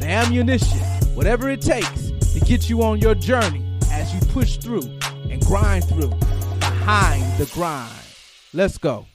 the ammunition, whatever it takes to get you on your journey as you push through and grind through behind the grind. Let's go.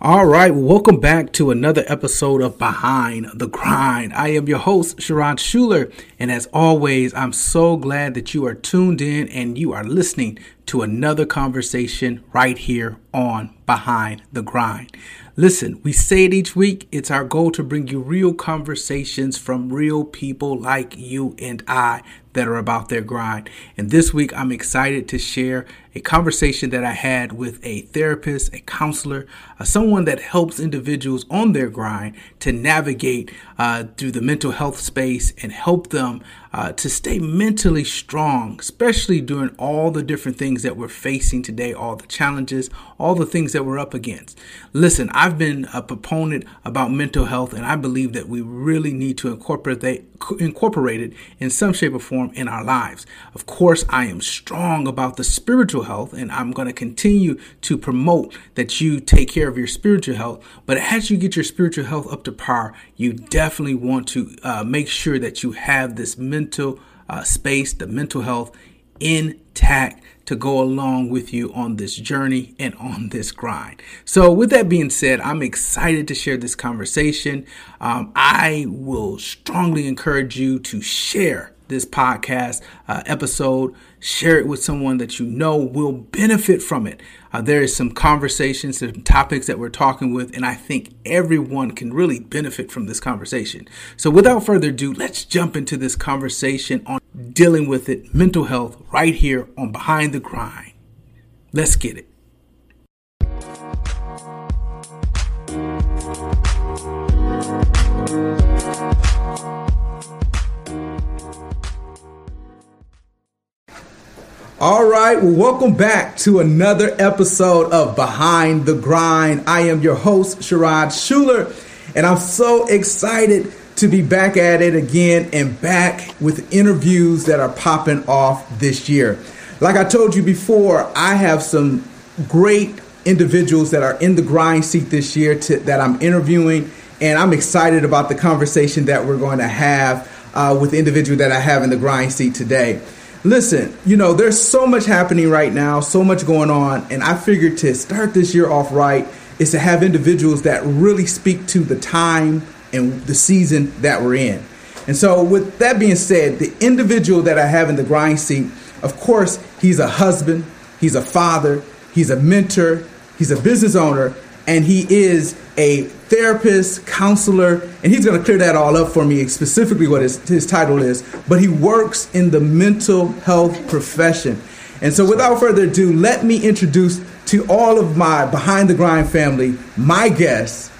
All right, welcome back to another episode of Behind the Grind. I am your host, Sherrod Shuler, and as always, I'm so glad that you are tuned in and you are listening to another conversation right here on Behind the Grind. Listen, we say it each week. It's our goal to bring you real conversations from real people like you and I that are about their grind. And this week, I'm excited to share a conversation that I had with a therapist, a counselor, someone that helps individuals on their grind to navigate through the mental health space and help them to stay mentally strong, especially during all the different things that we're facing today, all the challenges, all the things that we're up against. Listen, I've been a proponent about mental health, and I believe that we really need to incorporate it in some shape or form in our lives. Of course, I am strong about the spiritual health, and I'm going to continue to promote that you take care of your spiritual health. But as you get your spiritual health up to par, you definitely want to make sure that you have this mental space, the mental health intact to go along with you on this journey and on this grind. So with that being said, I'm excited to share this conversation. I will strongly encourage you to share this podcast episode. Share it with someone that you know will benefit from it. There is some conversations, some topics that we're talking with, and I think everyone can really benefit from this conversation. So without further ado, let's jump into this conversation on dealing with it, mental health, right here on Behind the Grind. Let's get it. All right, well, welcome back to another episode of Behind the Grind. I am your host, Sherrod Shuler, and I'm so excited to be back at it again and back with interviews that are popping off this year. Like I told you before, I have some great individuals that are in the grind seat this year that I'm interviewing, and I'm excited about the conversation that we're going to have with the individual that I have in the grind seat today. Listen, you know, there's so much happening right now, so much going on, and I figured to start this year off right is to have individuals that really speak to the time and the season that we're in. And so with that being said, the individual that I have in the grind seat, of course, he's a husband, he's a father, he's a mentor, he's a business owner, and he is a therapist, counselor, and he's going to clear that all up for me, specifically what his title is, but he works in the mental health profession. And so without further ado, let me introduce to all of my Behind the Grind family, my guest.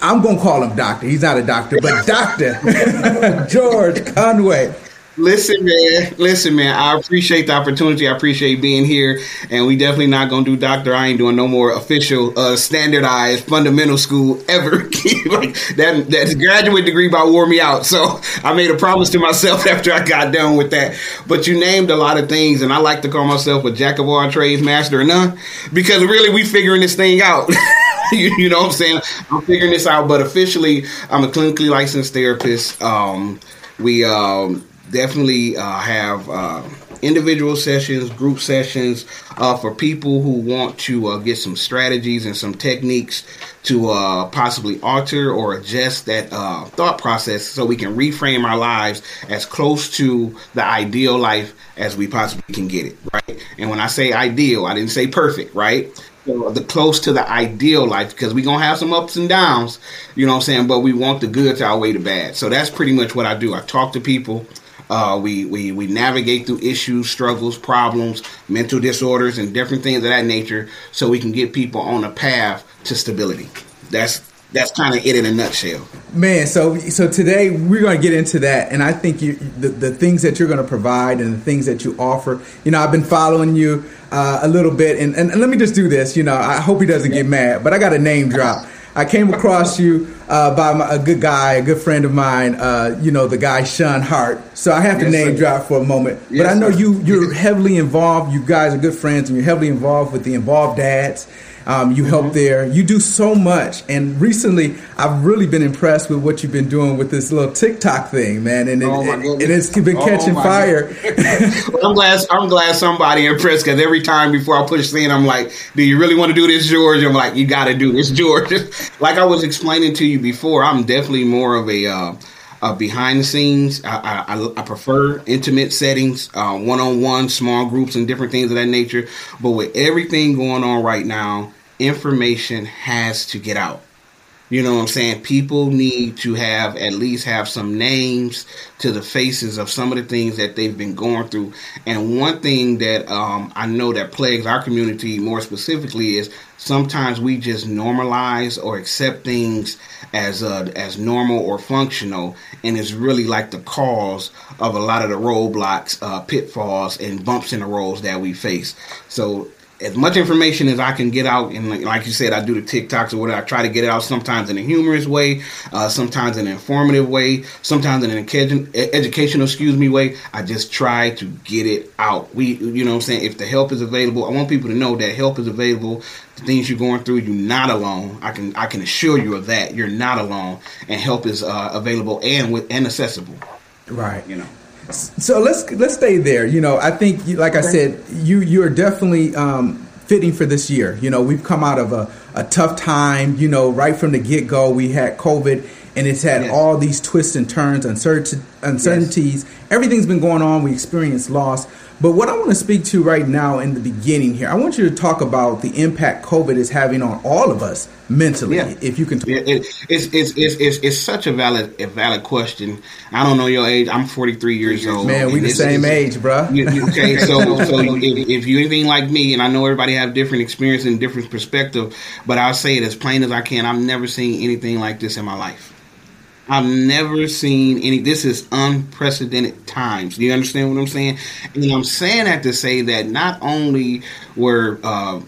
I'm going to call him Doctor. He's not a doctor, but Doctor George Conway. Listen, man, I appreciate the opportunity. I appreciate being here. And we definitely not going to do doctor. I ain't doing no more official, standardized, fundamental school ever. Like that graduate degree about wore me out. So I made a promise to myself after I got done with that. But you named a lot of things. And I like to call myself a jack of all trades, master of none. Because really, we figuring this thing out. You know what I'm saying? I'm figuring this out. But officially, I'm a clinically licensed therapist. We definitely have individual sessions, group sessions for people who want to get some strategies and some techniques to possibly alter or adjust that thought process so we can reframe our lives as close to the ideal life as we possibly can get it, right? And when I say ideal, I didn't say perfect, right? The close to the ideal life, because we're going to have some ups and downs, you know what I'm saying? But we want the good to outweigh the bad. So that's pretty much what I do. I talk to people. We navigate through issues, struggles, problems, mental disorders, and different things of that nature so we can get people on a path to stability. That's that's kind of it in a nutshell. Man, so today we're going to get into that, and I think the things that you're going to provide and the things that you offer. You know, I've been following you a little bit, and let me just do this. You know, I hope he doesn't get mad, but I got a name drop. I came across you by a good guy, a good friend of mine, you know, the guy Sean Hart. So I have to name drop for a moment. Yes, but I know you're heavily involved. You guys are good friends, and you're heavily involved with the Involved Dads. You help there. You do so much. And recently, I've really been impressed with what you've been doing with this little TikTok thing, man. And, and it's been catching fire. Well, I'm glad somebody impressed, because every time before I push in, I'm like, do you really want to do this, George? I'm like, you got to do this, George. Like I was explaining to you before, I'm definitely more of a behind the scenes. I prefer intimate settings, one-on-one, small groups, and different things of that nature. But with everything going on right now, information has to get out. You know what I'm saying? People need to at least have some names to the faces of some of the things that they've been going through. And one thing that I know that plagues our community more specifically is sometimes we just normalize or accept things as normal or functional, and it's really like the cause of a lot of the roadblocks, pitfalls, and bumps in the roads that we face. So as much information as I can get out, and like you said, I do the TikToks or whatever, I try to get it out sometimes in a humorous way, sometimes in an informative way, sometimes in an educational, way. I just try to get it out. You know what I'm saying? If the help is available, I want people to know that help is available. The things you're going through, you're not alone. I can assure you of that. You're not alone, and help is available and accessible. Right. You know. So let's stay there. You know, I think, like I said, you're definitely fitting for this year. You know, we've come out of a tough time. You know, right from the get go, we had COVID, and it's had all these twists and turns, uncertainties. Everything's been going on. We experienced loss. But what I want to speak to right now in the beginning here, I want you to talk about the impact COVID is having on all of us mentally, if you can. It's such a valid question. I don't know your age. I'm 43 years old. Man, we the same age, bro. Okay, so if you're anything like me, and I know everybody have different experience and different perspective, but I'll say it as plain as I can. I've never seen anything like this in my life. I've never seen any. This is unprecedented times. Do you understand what I'm saying? And I'm saying that to say that not only were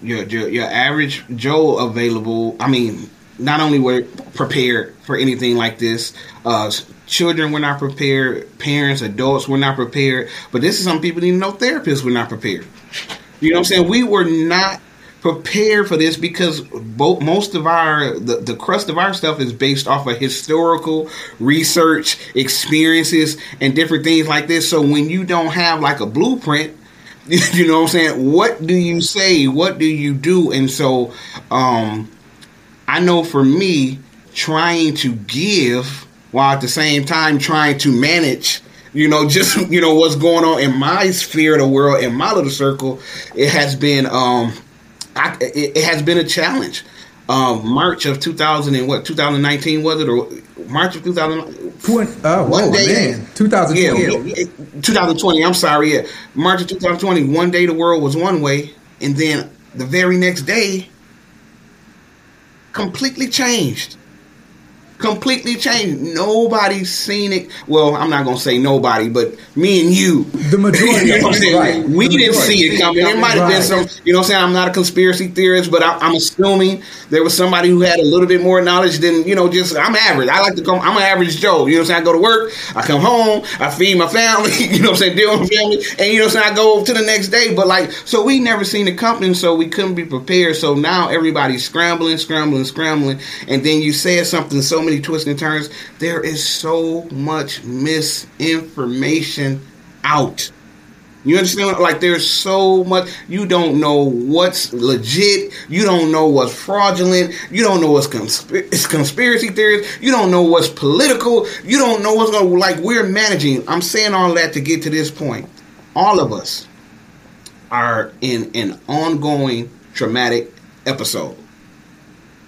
your average Joe available. I mean, not only were prepared for anything like this. Children were not prepared. Parents, adults were not prepared. But this is some people even know therapists were not prepared. You know what I'm saying? We were not prepared for this, because most of the crust of our stuff is based off of historical research, experiences, and different things like this. So when you don't have like a blueprint, you know what I'm saying? What do you say? What do you do? And so I know for me, trying to give while at the same time trying to manage, you know, just, you know, what's going on in my sphere of the world, in my little circle, it has been... it has been a challenge. March of 2019 was it, or March of 2020? Oh, whoa, man. 2020. 2020. I'm sorry. Yeah, March of 2020. One day the world was one way, and then the very next day, completely changed. Completely changed. Nobody's seen it. Well, I'm not gonna say nobody, but me and you, the majority, you know what I'm saying? Right. We didn't see it coming. It might have been some. You know what I'm saying? I'm not a conspiracy theorist, but I'm assuming there was somebody who had a little bit more knowledge than, you know. Just I'm average. I like to come. I'm an average Joe. You know what I'm saying? I go to work. I come home. I feed my family. You know what I'm saying? Deal with my family, and you know what I'm saying? I go to the next day. But like, so we never seen it coming, so we couldn't be prepared. So now everybody's scrambling, and then you said something so many twists and turns. There is so much misinformation out. You understand? Like, there's so much. You don't know what's legit. You don't know what's fraudulent. You don't know what's conspiracy theories. You don't know what's political. You don't know what's going to, like, we're managing. I'm saying all that to get to this point. All of us are in an ongoing traumatic episode.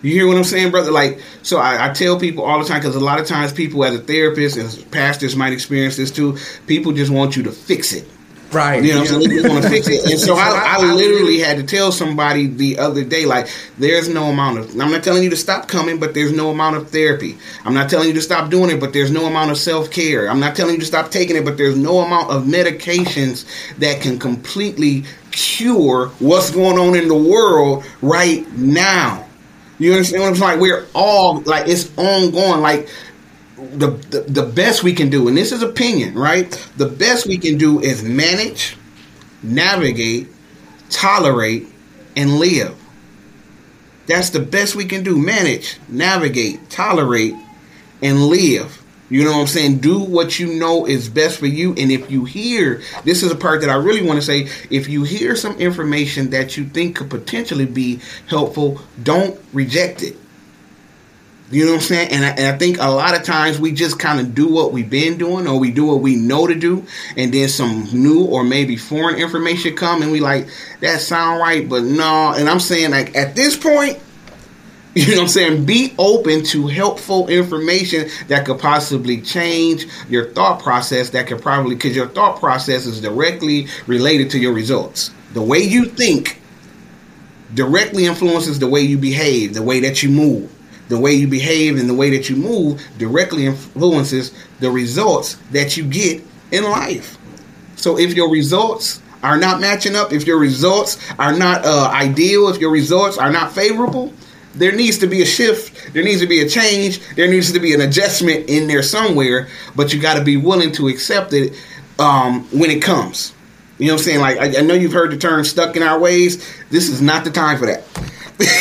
You hear what I'm saying, brother? Like, so I tell people all the time, because a lot of times people as a therapist and pastors might experience this too. People just want you to fix it. Right. You know, so they just want to fix it. And so I literally had to tell somebody the other day, like, there's no amount of, I'm not telling you to stop coming, but there's no amount of therapy. I'm not telling you to stop doing it, but there's no amount of self-care. I'm not telling you to stop taking it, but there's no amount of medications that can completely cure what's going on in the world right now. You understand what I'm saying? Like, we're all, like, it's ongoing. Like, the best we can do, and this is opinion, right? The best we can do is manage, navigate, tolerate, and live. That's the best we can do. Manage, navigate, tolerate, and live. You know what I'm saying? Do what you know is best for you. And if you hear, this is a part that I really want to say, if you hear some information that you think could potentially be helpful, don't reject it. You know what I'm saying? And I think a lot of times we just kind of do what we've been doing, or we do what we know to do, and then some new or maybe foreign information come, and we like, that sound right, but no. And I'm saying, like, at this point, you know what I'm saying, be open to helpful information that could possibly change your thought process, that could probably, because your thought process is directly related to your results. The way you think directly influences the way you behave, the way that you move. The way you behave and the way that you move directly influences the results that you get in life. So if your results are not matching up, if your results are not ideal, if your results are not favorable, there needs to be a shift. There needs to be a change. There needs to be an adjustment in there somewhere, but you got to be willing to accept it when it comes. You know what I'm saying? Like, I know you've heard the term stuck in our ways. This is not the time for that.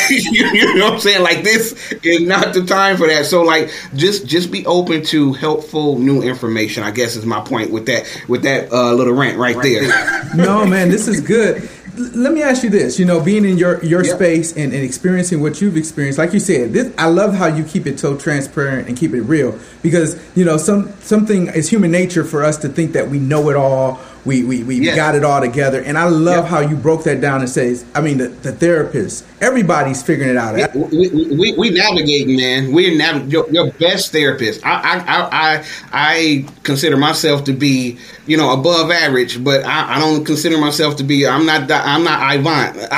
You know what I'm saying? Like, this is not the time for that. So, like, just be open to helpful new information, I guess is my point with that little rant right there. No, man, this is good. Let me ask you this. You know, being in your yep. space and experiencing what you've experienced, like you said, this, I love how you keep it so transparent and keep it real, because, you know, something is human nature for us to think that we know it all. We yes. got it all together. And I love yep. how you broke that down and says, I mean, the therapist, everybody's figuring it out. We navigate, man. We're your best therapist. I consider myself to be, you know, above average, but I don't consider myself to be, I'm not Ivania.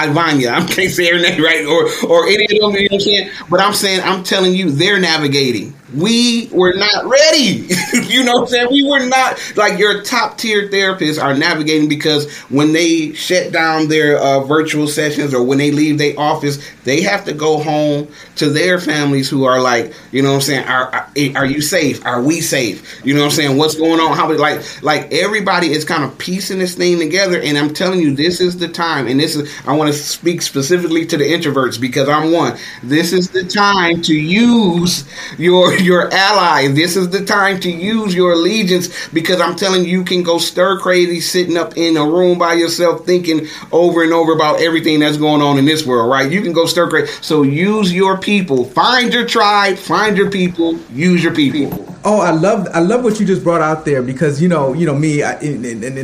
I can't say her name right, or any of them, you know what I'm saying? But I'm telling you, they're navigating. We were not ready. You know what I'm saying? We were not, like, your top tier therapists are navigating, because when they shut down their virtual sessions, or when they leave their office, they have to go home to their families, who are like, you know what I'm saying? Are you safe? Are we safe? You know what I'm saying? What's going on? How we like everybody is kind of piecing this thing together. And I'm telling you, this is the time. And this is, I want to speak specifically to the introverts, because I'm one. This is the time to use your ally. This is the time to use your allegiance, because I'm telling you, you can go stir crazy sitting up in a room by yourself thinking over and over about everything that's going on in this world, right? You can go stir crazy. So use your people. Find your tribe. Find your people. Use your people. Oh, I love what you just brought out there, because you know me, in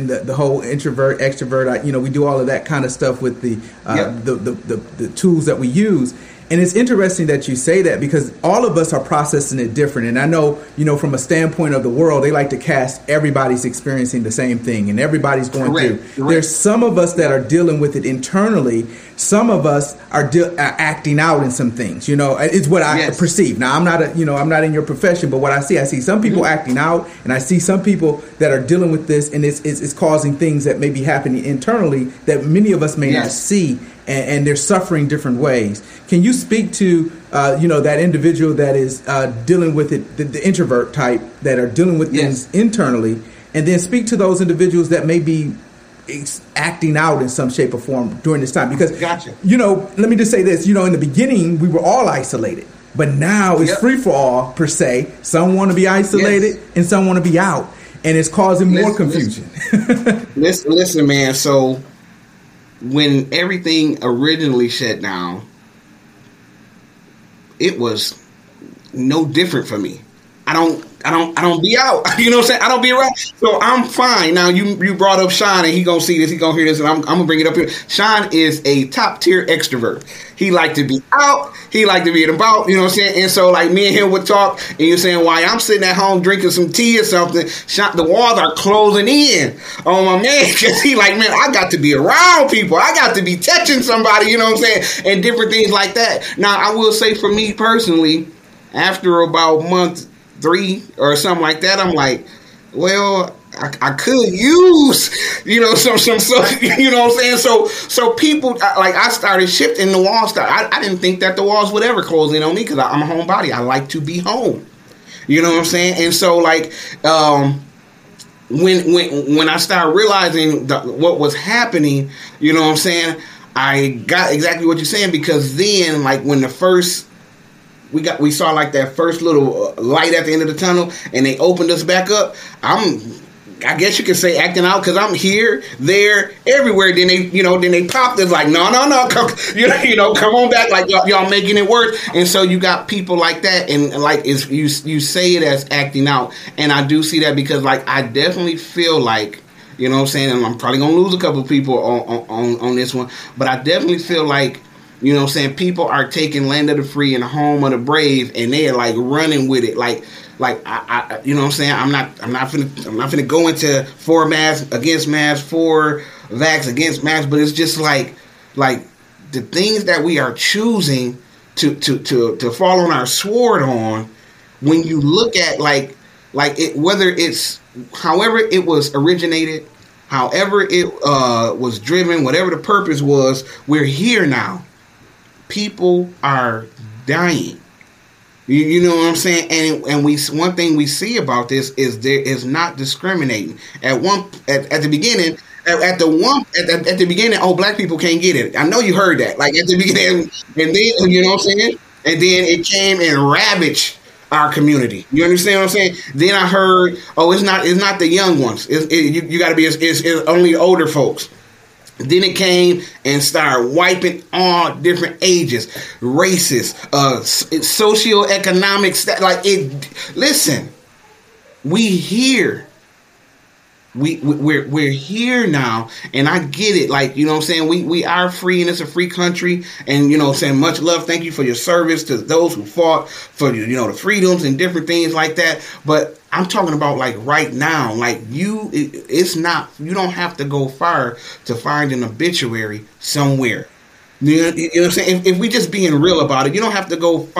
the whole introvert extrovert, we do all of that kind of stuff with the tools that we use. And it's interesting that you say that, because all of us are processing it different. And I know, from a standpoint of the world, they like to cast everybody's experiencing the same thing and everybody's going through. There's some of us that are dealing with it internally. Some of us are acting out in some things. You know, it's what I yes. perceive. Now, I'm not in your profession, but what I see some people mm-hmm. acting out, and I see some people that are dealing with this, and it's causing things that may be happening internally that many of us may yes. not see. And they're suffering different ways. Can you speak to, that individual that is dealing with it, the introvert type that are dealing with yes. things internally, and then speak to those individuals that may be acting out in some shape or form during this time? Because, gotcha. Let me just say this. In the beginning, we were all isolated. But now it's yep. free for all, per se. Some want to be isolated yes. and some want to be out. And it's causing more confusion. Listen, man. So, when everything originally shut down, it was no different for me. I don't be out. You know what I'm saying? I don't be around. So I'm fine. Now you brought up Sean, and he gonna see this, he gonna hear this, and I'm gonna bring it up here. Sean is a top tier extrovert. He like to be out, he like to be about, you know what I'm saying? And so like me and him would talk, and you're saying why I'm sitting at home drinking some tea or something, Sean, the walls are closing in on my man, cause he like, man, I got to be around people, I got to be touching somebody, you know what I'm saying? And different things like that. Now I will say for me personally, after about month 3 or something like that, I'm like, well, I could use, you know, some, you know what I'm saying? So people, like, I started shifting the walls. I didn't think that the walls would ever close in on me because I'm a homebody. I like to be home, you know what I'm saying? And so, like, when I started realizing what was happening, you know what I'm saying, I got exactly what you're saying, because then, like, when the first, we saw like that first little light at the end of the tunnel, and they opened us back up. I guess you could say acting out, because I'm here, there, everywhere. Then they, you know, popped us like, no, come, you know, come on back, like y'all making it worse. And so you got people like that, and like it's, you say it as acting out, and I do see that, because like I definitely feel like, you know what I'm saying, and I'm probably gonna lose a couple people on this one, but I definitely feel like, you know what I'm saying, people are taking land of the free and home of the brave, and they are like running with it. Like I you know what I'm saying, I'm not finna go into for masks against masks, for vax against masks, but it's just like the things that we are choosing to fall on our sword on, when you look at like it, whether it's however it was originated, however it was driven, whatever the purpose was, we're here now. People are dying. You know what I'm saying? And we, one thing we see about this is there is not discriminating. At the beginning, oh, black people can't get it. I know you heard that. Like at the beginning, and then, you know what I'm saying? And then it came and ravaged our community. You understand what I'm saying? Then I heard, oh, it's not the young ones. You got to be. It's only older folks. Then it came and started wiping all different ages, races, socioeconomic status. Like it, listen, we here. We're here now, and I get it. Like, you know what I'm saying? We are free, and it's a free country, and you know what I'm saying, much love, thank you for your service to those who fought for, you know, the freedoms and different things like that. But I'm talking about like right now, like you don't have to go far to find an obituary somewhere. You know what I'm saying? If we just being real about it, you don't have to go far.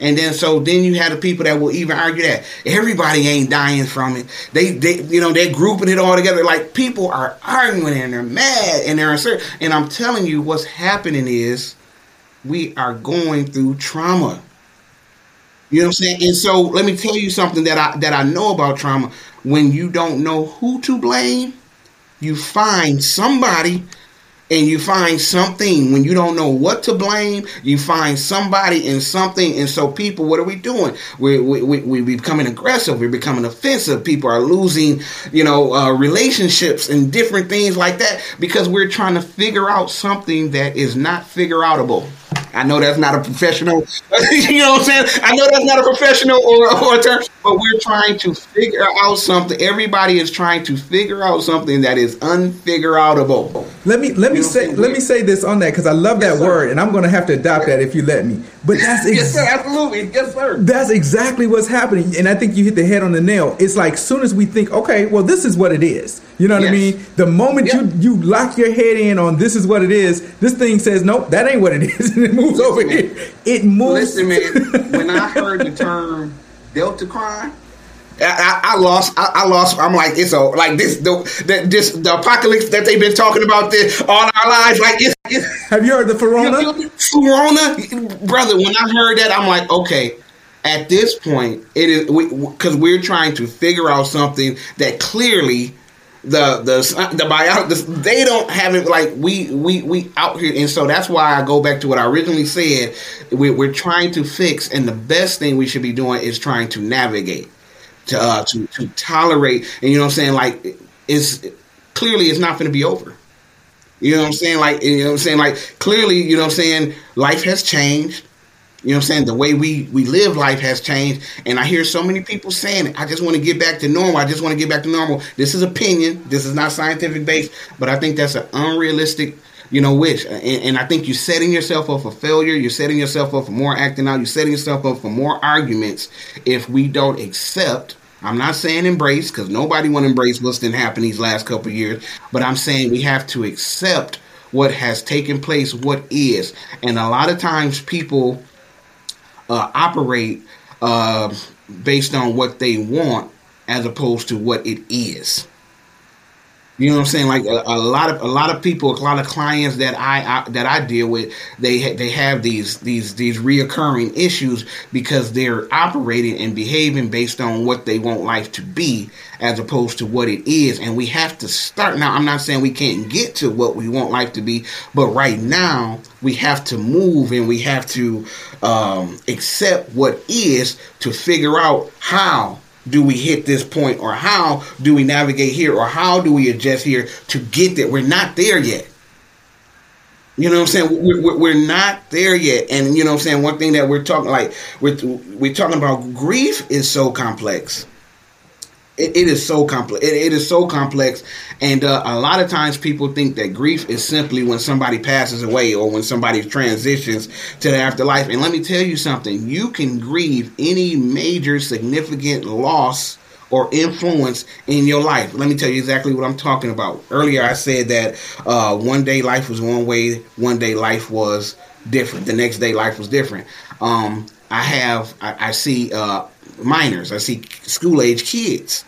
And then so you have the people that will even argue that everybody ain't dying from it. They you know, they're grouping it all together. Like people are arguing, and they're mad, and they're uncertain. And I'm telling you, what's happening is we are going through trauma. You know what I'm saying? And so let me tell you something that I know about trauma. When you don't know who to blame, you find somebody. And you find something. When you don't know what to blame, you find somebody and something. And so people, what are we doing? We're becoming aggressive. We're becoming offensive. People are losing, you know, relationships and different things like that, because we're trying to figure out something that is not figure outable. I know that's not a professional, you know what I'm saying? I know that's not a professional or a term, but we're trying to figure out something. Everybody is trying to figure out something that is unfigureoutable. Let me say this on that, because I love that word, and I'm going to have to adopt that if you let me. But that's yes, sir, absolutely, yes, sir. That's exactly what's happening, and I think you hit the head on the nail. It's like, soon as we think, okay, well, this is what it is. You know what I mean? The moment you lock your head in on this is what it is, this thing says, nope, that ain't what it is. It moves over here. It moves. Listen, man. When I heard the term Delta crime, I lost. I'm like, it's all like this. The apocalypse that they've been talking about this all our lives. Like, have you heard the Corona, brother? When I heard that, I'm like, okay. At this point, it is because we're trying to figure out something that clearly. The biologists, they don't have it like we out here. And so that's why I go back to what I originally said. We're trying to fix, and the best thing we should be doing is trying to navigate, to tolerate. And you know what I'm saying? Like, it's not going to be over. You know what I'm saying? Like, clearly, you know what I'm saying? Life has changed. You know what I'm saying? The way we live life has changed. And I hear so many people saying it. I just want to get back to normal. I just want to get back to normal. This is opinion. This is not scientific based. But I think that's an unrealistic, you know, wish. And I think you're setting yourself up for failure. You're setting yourself up for more acting out. You're setting yourself up for more arguments if we don't accept. I'm not saying embrace, because nobody want to embrace what's been happening these last couple of years. But I'm saying we have to accept what has taken place, what is. And a lot of times people operate based on what they want as opposed to what it is. You know what I'm saying? Like a lot of people, a lot of clients that I deal with, they have these reoccurring issues because they're operating and behaving based on what they want life to be as opposed to what it is. And we have to start now. I'm not saying we can't get to what we want life to be, but right now we have to move and we have to accept what is to figure out how do we hit this point, or how do we navigate here, or how do we adjust here to get there? We're not there yet. You know what I'm saying? We're not there yet. And you know what I'm saying? One thing that we're talking about, grief is so complex. It is so complex. It is so complex. And a lot of times people think that grief is simply when somebody passes away or when somebody transitions to the afterlife. And let me tell you something. You can grieve any major significant loss or influence in your life. Let me tell you exactly what I'm talking about. Earlier I said that one day life was one way. One day life was different. The next day life was different. I see minors. I see school-age kids.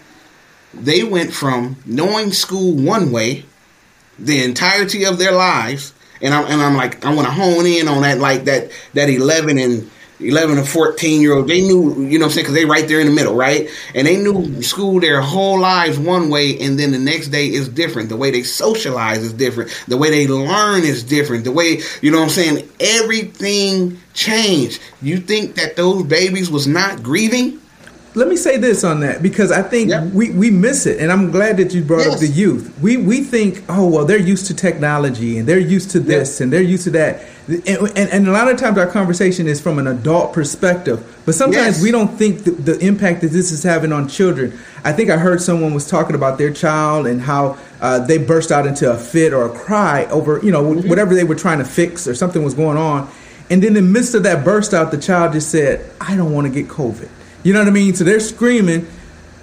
They went from knowing school one way the entirety of their lives, and I'm like, I want to hone in on that, like that 11 and 14 year old. They knew, you know what I'm saying, because they right there in the middle, right? And they knew school their whole lives one way, and then the next day is different. The way they socialize is different. The way they learn is different. The way, you know what I'm saying, everything changed. You think that those babies was not grieving? Let me say this on that, because I think we miss it, and I'm glad that you brought up the youth. We think, oh, well, they're used to technology, and they're used to this, and they're used to that. And a lot of times our conversation is from an adult perspective, but sometimes we don't think the impact that this is having on children. I think I heard someone was talking about their child and how they burst out into a fit or a cry over, you know, whatever they were trying to fix or something was going on. And then in the midst of that burst out, the child just said, I don't want to get COVID. You know what I mean? So they're screaming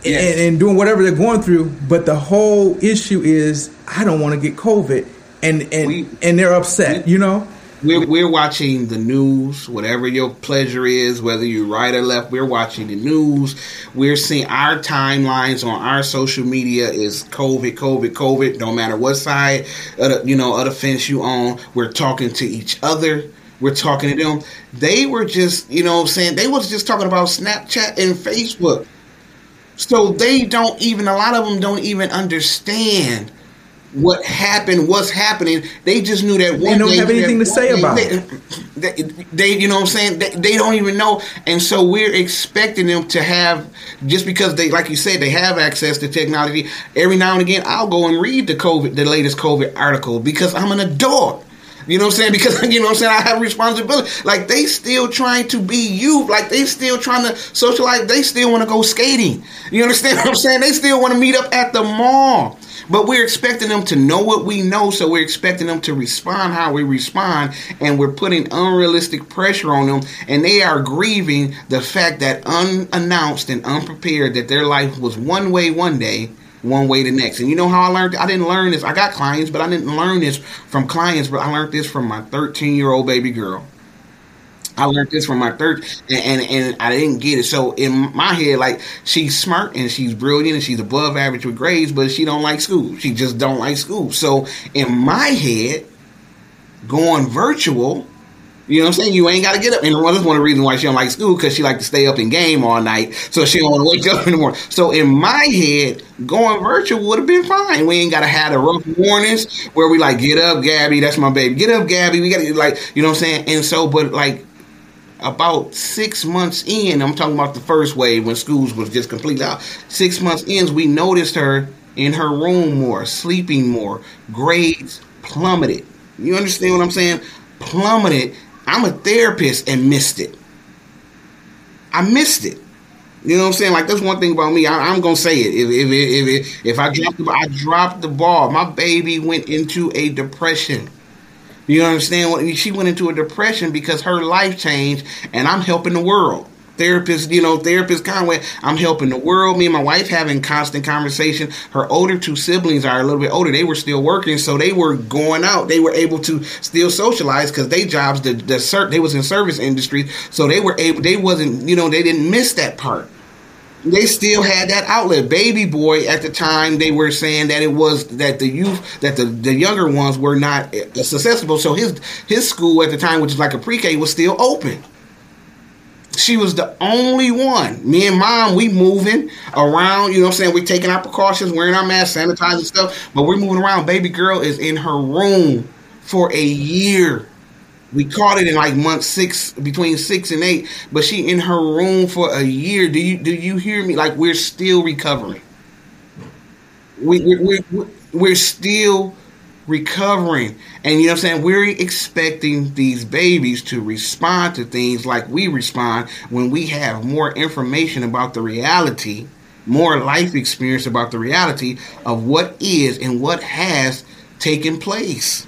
and doing whatever they're going through. But the whole issue is, I don't want to get COVID. And they're upset, you know? We're watching the news, whatever your pleasure is, whether you're right or left. We're watching the news. We're seeing our timelines on our social media is COVID. No matter what side of the, you know, of the fence you on, we're talking to each other. We're talking to them. They were just, you know what I'm saying, they was just talking about Snapchat and Facebook. So they don't even, a lot of them don't even understand what happened, what's happening. They just knew that one day. They don't have anything to say about it. They, you know what I'm saying, they don't even know. And so we're expecting them to have, just because they, like you said, they have access to technology. Every now and again, I'll go and read the latest COVID article because I'm an adult. You know what I'm saying? Because, you know what I'm saying, I have responsibility. Like, they still trying to be you. Like, they still trying to socialize. They still want to go skating. You understand what I'm saying? They still want to meet up at the mall. But we're expecting them to know what we know, so we're expecting them to respond how we respond, and we're putting unrealistic pressure on them, and they are grieving the fact that unannounced and unprepared that their life was one way one day, one way the next. And you know how I learned? I didn't learn this. I got clients, but I didn't learn this from clients. But I learned this from my 13-year-old baby girl. I learned this from my third, and I didn't get it. So in my head, like, she's smart and she's brilliant and she's above average with grades, but she don't like school. She just don't like school. So in my head, going virtual, you know what I'm saying, you ain't got to get up. And that's one of the reasons why she don't like school, because she like to stay up and game all night, so she don't want to wake up in the morning. So in my head, going virtual would have been fine. We ain't got to have the rough warnings where we like, get up, Gabby, that's my baby. Get up, Gabby. We got to, like, you know what I'm saying? And so, but like, about 6 months in, I'm talking about the first wave when schools was just completely out. 6 months in, we noticed her in her room more, sleeping more. Grades plummeted. You understand what I'm saying? Plummeted. I'm a therapist and missed it. I missed it. You know what I'm saying? Like, that's one thing about me. I'm gonna say it. If I dropped the ball, I dropped the ball. My baby went into a depression. You understand? She went into a depression because her life changed, and I'm helping the world. Therapist Conway, I'm helping the world. Me and my wife having constant conversation. Her older two siblings are a little bit older. They were still working, so they were going out. They were able to still socialize because they jobs, they was in service industry, so they were able, they wasn't, you know, they didn't miss that part. They still had that outlet. Baby boy at the time, they were saying that it was that the youth, that the younger ones were not accessible. So his school at the time, which is like a pre-K, was still open. She was the only one. Me and mom, we moving around, you know what I'm saying? We're taking our precautions, wearing our masks, sanitizing stuff, but we're moving around. Baby girl is in her room for a year. We caught it in like month 6, between 6 and 8, but she in her room for a year. Do you hear me? Like, we're still recovering. We're still recovering, and you know what I'm saying, we're expecting these babies to respond to things like we respond when we have more information about the reality, more life experience about the reality of what is and what has taken place.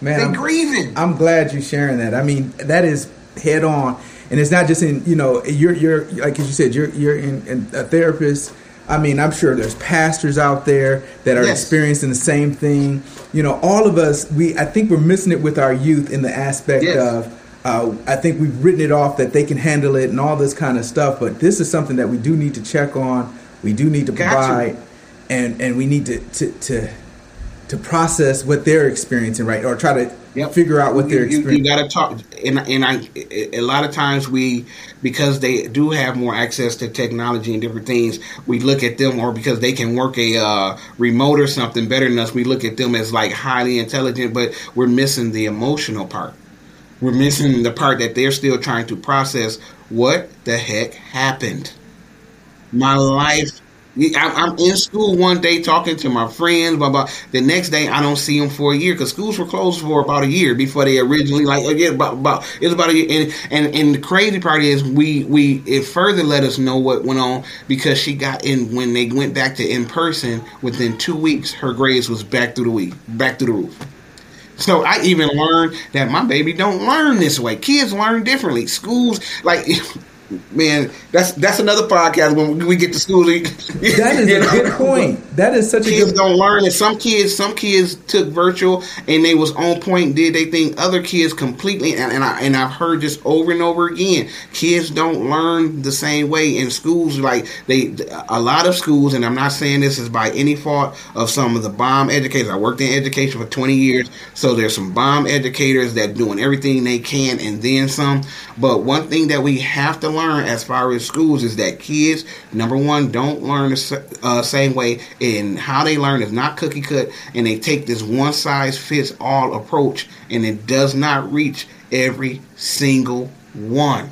Man, they're grieving. I'm glad you're sharing that. I mean, that is head on, and it's not just in, you know, you're like as you said, you're in a therapist. I mean, I'm sure there's pastors out there that are yes. experiencing the same thing. You know, all of us, I think we're missing it with our youth in the aspect yes. of, I think we've written it off that they can handle it and all this kind of stuff. But this is something that we do need to check on. We do need to provide, and we need to process what they're experiencing, right? Or try to yep. figure out what they're experiencing. You got to talk. And a lot of times because they do have more access to technology and different things, we look at them, or because they can work a remote or something better than us, we look at them as like highly intelligent, but we're missing the emotional part. We're missing the part that they're still trying to process. What the heck happened? My life. I'm in school one day talking to my friends, blah, blah. The next day, I don't see them for a year because schools were closed for about a year before they originally, it was about a year. And the crazy part is it further let us know what went on because she got in, when they went back to in person, within 2 weeks, her grades was back through the roof. So I even learned that my baby don't learn this way. Kids learn differently. Schools, like... Man, that's another podcast when we get to school. That is a good point. That is such a good point. Kids don't learn. And some kids took virtual and they was on point. Did they think other kids completely? And I've heard this over and over again. Kids don't learn the same way in schools. Like a lot of schools, and I'm not saying this is by any fault of some of the bomb educators. I worked in education for 20 years, so there's some bomb educators that doing everything they can and then some. But one thing that we have to learn as far as schools is that kids, number one, don't learn the same way, and how they learn is not cookie cut, and they take this one size fits all approach, and it does not reach every single one.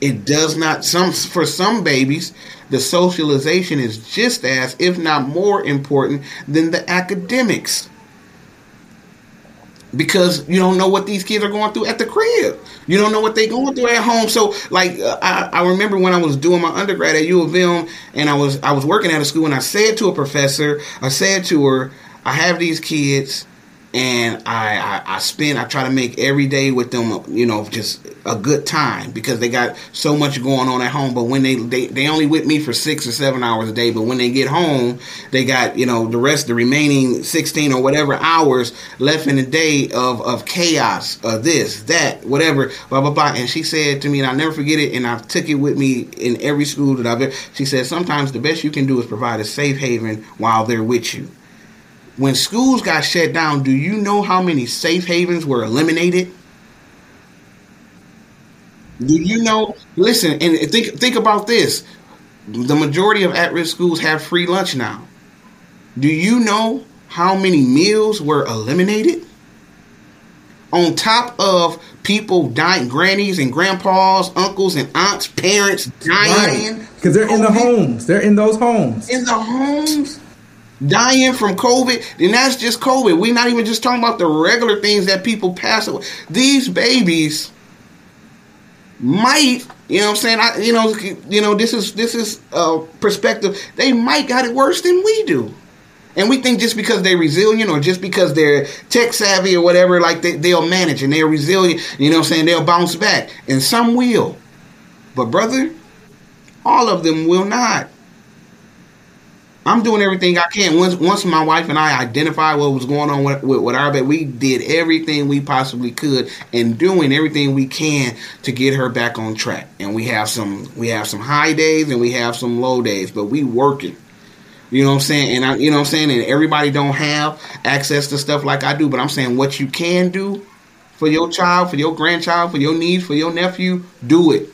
It does not. For some babies, the socialization is just as, if not more important than the academics. Because you don't know what these kids are going through at the crib. You don't know what they're going through at home. So, like, I remember when I was doing my undergrad at U of M, and I was working at a school, and I said to a professor, I said to her, I have these kids, and I try to make every day with them, you know, just a good time because they got so much going on at home. But when they only with me for 6 or 7 hours a day, but when they get home, they got, you know, the remaining 16 or whatever hours left in the day of chaos, of this, that, whatever, blah, blah, blah. And she said to me, and I'll never forget it, and I took it with me in every school that I've been. She said, sometimes the best you can do is provide a safe haven while they're with you. When schools got shut down, do you know how many safe havens were eliminated? Do you know? Listen, and think about this. The majority of at-risk schools have free lunch now. Do you know how many meals were eliminated? On top of people dying, grannies and grandpas, uncles and aunts, parents dying. Right. Because they're in the homes. They're in those homes. In the homes. Dying from COVID, and that's just COVID. We're not even just talking about the regular things that people pass away. These babies might, you know what I'm saying, this is perspective, they might got it worse than we do. And we think just because they're resilient or just because they're tech savvy or whatever, like they'll manage and they're resilient, you know what I'm saying, they'll bounce back. And some will. But brother, all of them will not. I'm doing everything I can. Once my wife and I identified what was going on with our baby, we did everything we possibly could and doing everything we can to get her back on track. And we have some high days and we have some low days, but we working. You know what I'm saying? And everybody don't have access to stuff like I do, but I'm saying what you can do for your child, for your grandchild, for your niece, for your nephew, do it.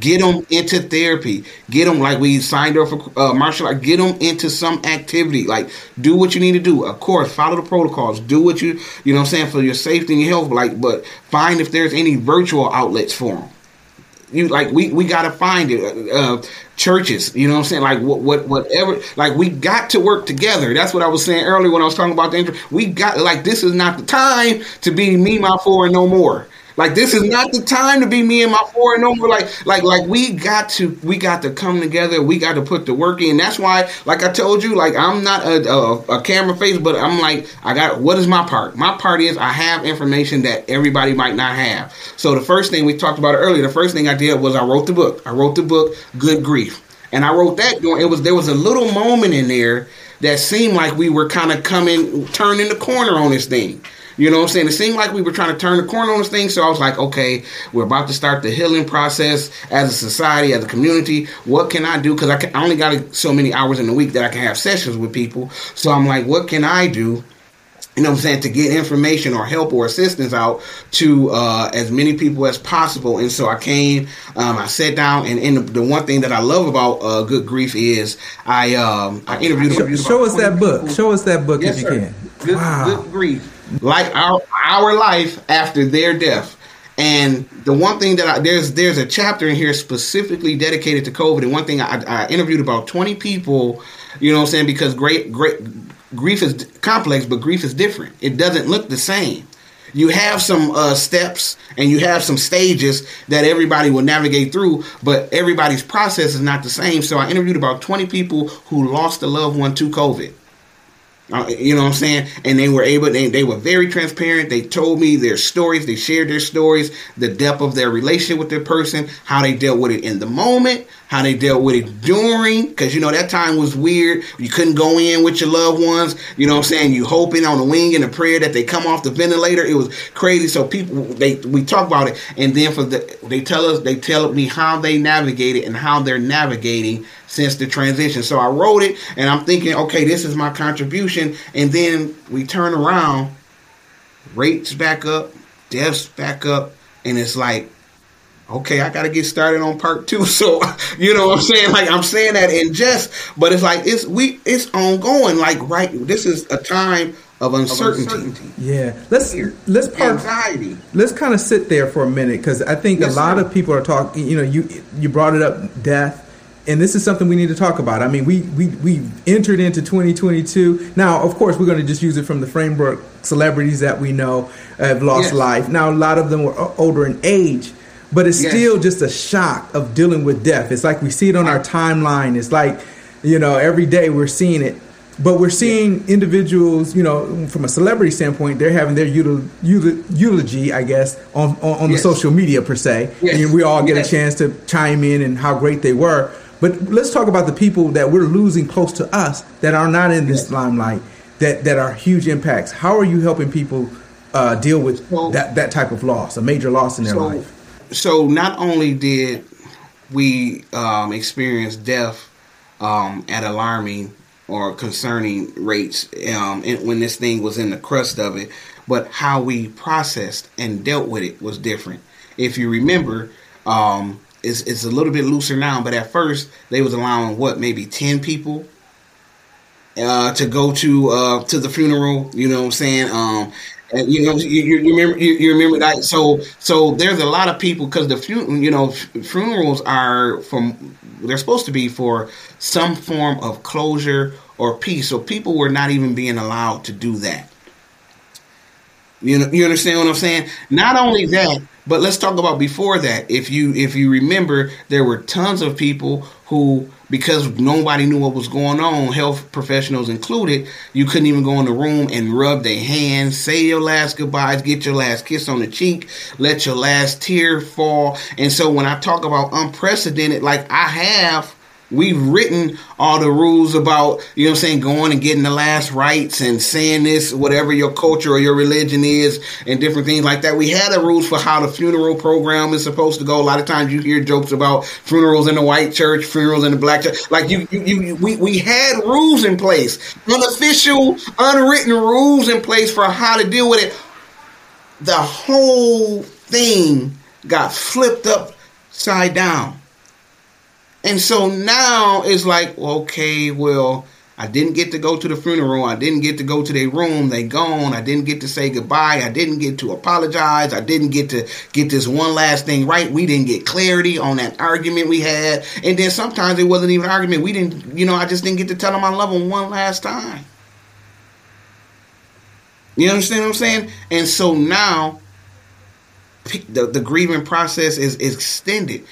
Get them into therapy. Get them, like we signed up for martial art. Get them into some activity. Like, do what you need to do. Of course, follow the protocols. Do what you know what I'm saying, for your safety and your health. Like, but find if there's any virtual outlets for them. You like we gotta find it. Churches, you know what I'm saying? Like whatever. Like we got to work together. That's what I was saying earlier when I was talking about the intro. We got this is not the time to be me, my four, and no more. Like this is not the time to be me and my four and no more. Like we got to come together. We got to put the work in. That's why, like I told you, like I'm not a camera face, but I'm like what is my part? My part is I have information that everybody might not have. So the first thing we talked about earlier, the first thing I did was I wrote the book. I wrote the book Good Grief, and I wrote that there was a little moment in there that seemed like we were kind of turning the corner on this thing. You know what I'm saying? It seemed like we were trying to turn the corner on this thing. So I was like, okay, we're about to start the healing process as a society, as a community. What can I do? Because I only got so many hours in the week that I can have sessions with people. So I'm like, what can I do? You know what I'm saying? To get information or help or assistance out to as many people as possible. And so I came, I sat down, and the one thing that I love about Good Grief is I interviewed. Show us that book. People. Show us that book if you can. Good Grief. Like our life after their death. And the one thing that there's a chapter in here specifically dedicated to COVID. And one thing I interviewed about 20 people, you know what I'm saying? Because great grief is complex, but grief is different. It doesn't look the same. You have some steps and you have some stages that everybody will navigate through, but everybody's process is not the same. So I interviewed about 20 people who lost a loved one to COVID. You know what I'm saying? And they were able, they were very transparent. They told me their stories. They shared their stories, the depth of their relationship with their person, how they dealt with it in the moment, how they dealt with it during, because, you know, that time was weird. You couldn't go in with your loved ones. You know what I'm saying? You hoping on a wing and a prayer that they come off the ventilator. It was crazy. So people, we talk about it. And then they tell me how they navigate it and how they're navigating since the transition. So I wrote it and I'm thinking, okay, this is my contribution. And then we turn around, rates back up, deaths back up. And it's like, okay, I got to get started on part 2. So, you know what I'm saying? Like I'm saying that in jest, but it's like, it's ongoing. Like, right. This is a time of uncertainty. Yeah. Let's anxiety. Let's kind of sit there for a minute. Cause I think a lot of people are talking, you know, you brought it up, death. And this is something we need to talk about. I mean, we entered into 2022. Now, of course, we're going to just use it from the framework celebrities that we know have lost life. Now, a lot of them were older in age, but it's still just a shock of dealing with death. It's like we see it on our timeline. It's like, you know, every day we're seeing it. But we're seeing individuals, you know, from a celebrity standpoint, they're having their eulogy, I guess, on the social media, per se. Yes. And we all get a chance to chime in and how great they were. But let's talk about the people that we're losing close to us that are not in this limelight, that are huge impacts. How are you helping people deal with that type of loss, a major loss in their life? So not only did we experience death at alarming or concerning rates when this thing was in the crust of it, but how we processed and dealt with it was different. If you remember... It's a little bit looser now, but at first they was allowing maybe 10 people to go to the funeral. You know what I'm saying? And, you know, you remember that. So there's a lot of people because funerals are they're supposed to be for some form of closure or peace. So people were not even being allowed to do that. You understand what I'm saying? Not only that, But let's talk about before that. If you remember, there were tons of people who, because nobody knew what was going on, health professionals included, you couldn't even go in the room and rub their hands, say your last goodbyes, get your last kiss on the cheek, let your last tear fall. And so when I talk about unprecedented, like we've written all the rules about, you know what I'm saying, going and getting the last rites and saying this, whatever your culture or your religion is, and different things like that. We had the rules for how the funeral program is supposed to go. A lot of times you hear jokes about funerals in the white church, funerals in the black church. Like we had rules in place, unofficial, unwritten rules in place for how to deal with it. The whole thing got flipped upside down. And so now it's like, okay, well, I didn't get to go to the funeral. I didn't get to go to their room. They gone. I didn't get to say goodbye. I didn't get to apologize. I didn't get to get this one last thing right. We didn't get clarity on that argument we had. And then sometimes it wasn't even an argument. We didn't, you know, I just didn't get to tell them I love them one last time. You understand what I'm saying? And so now the grieving process is extended.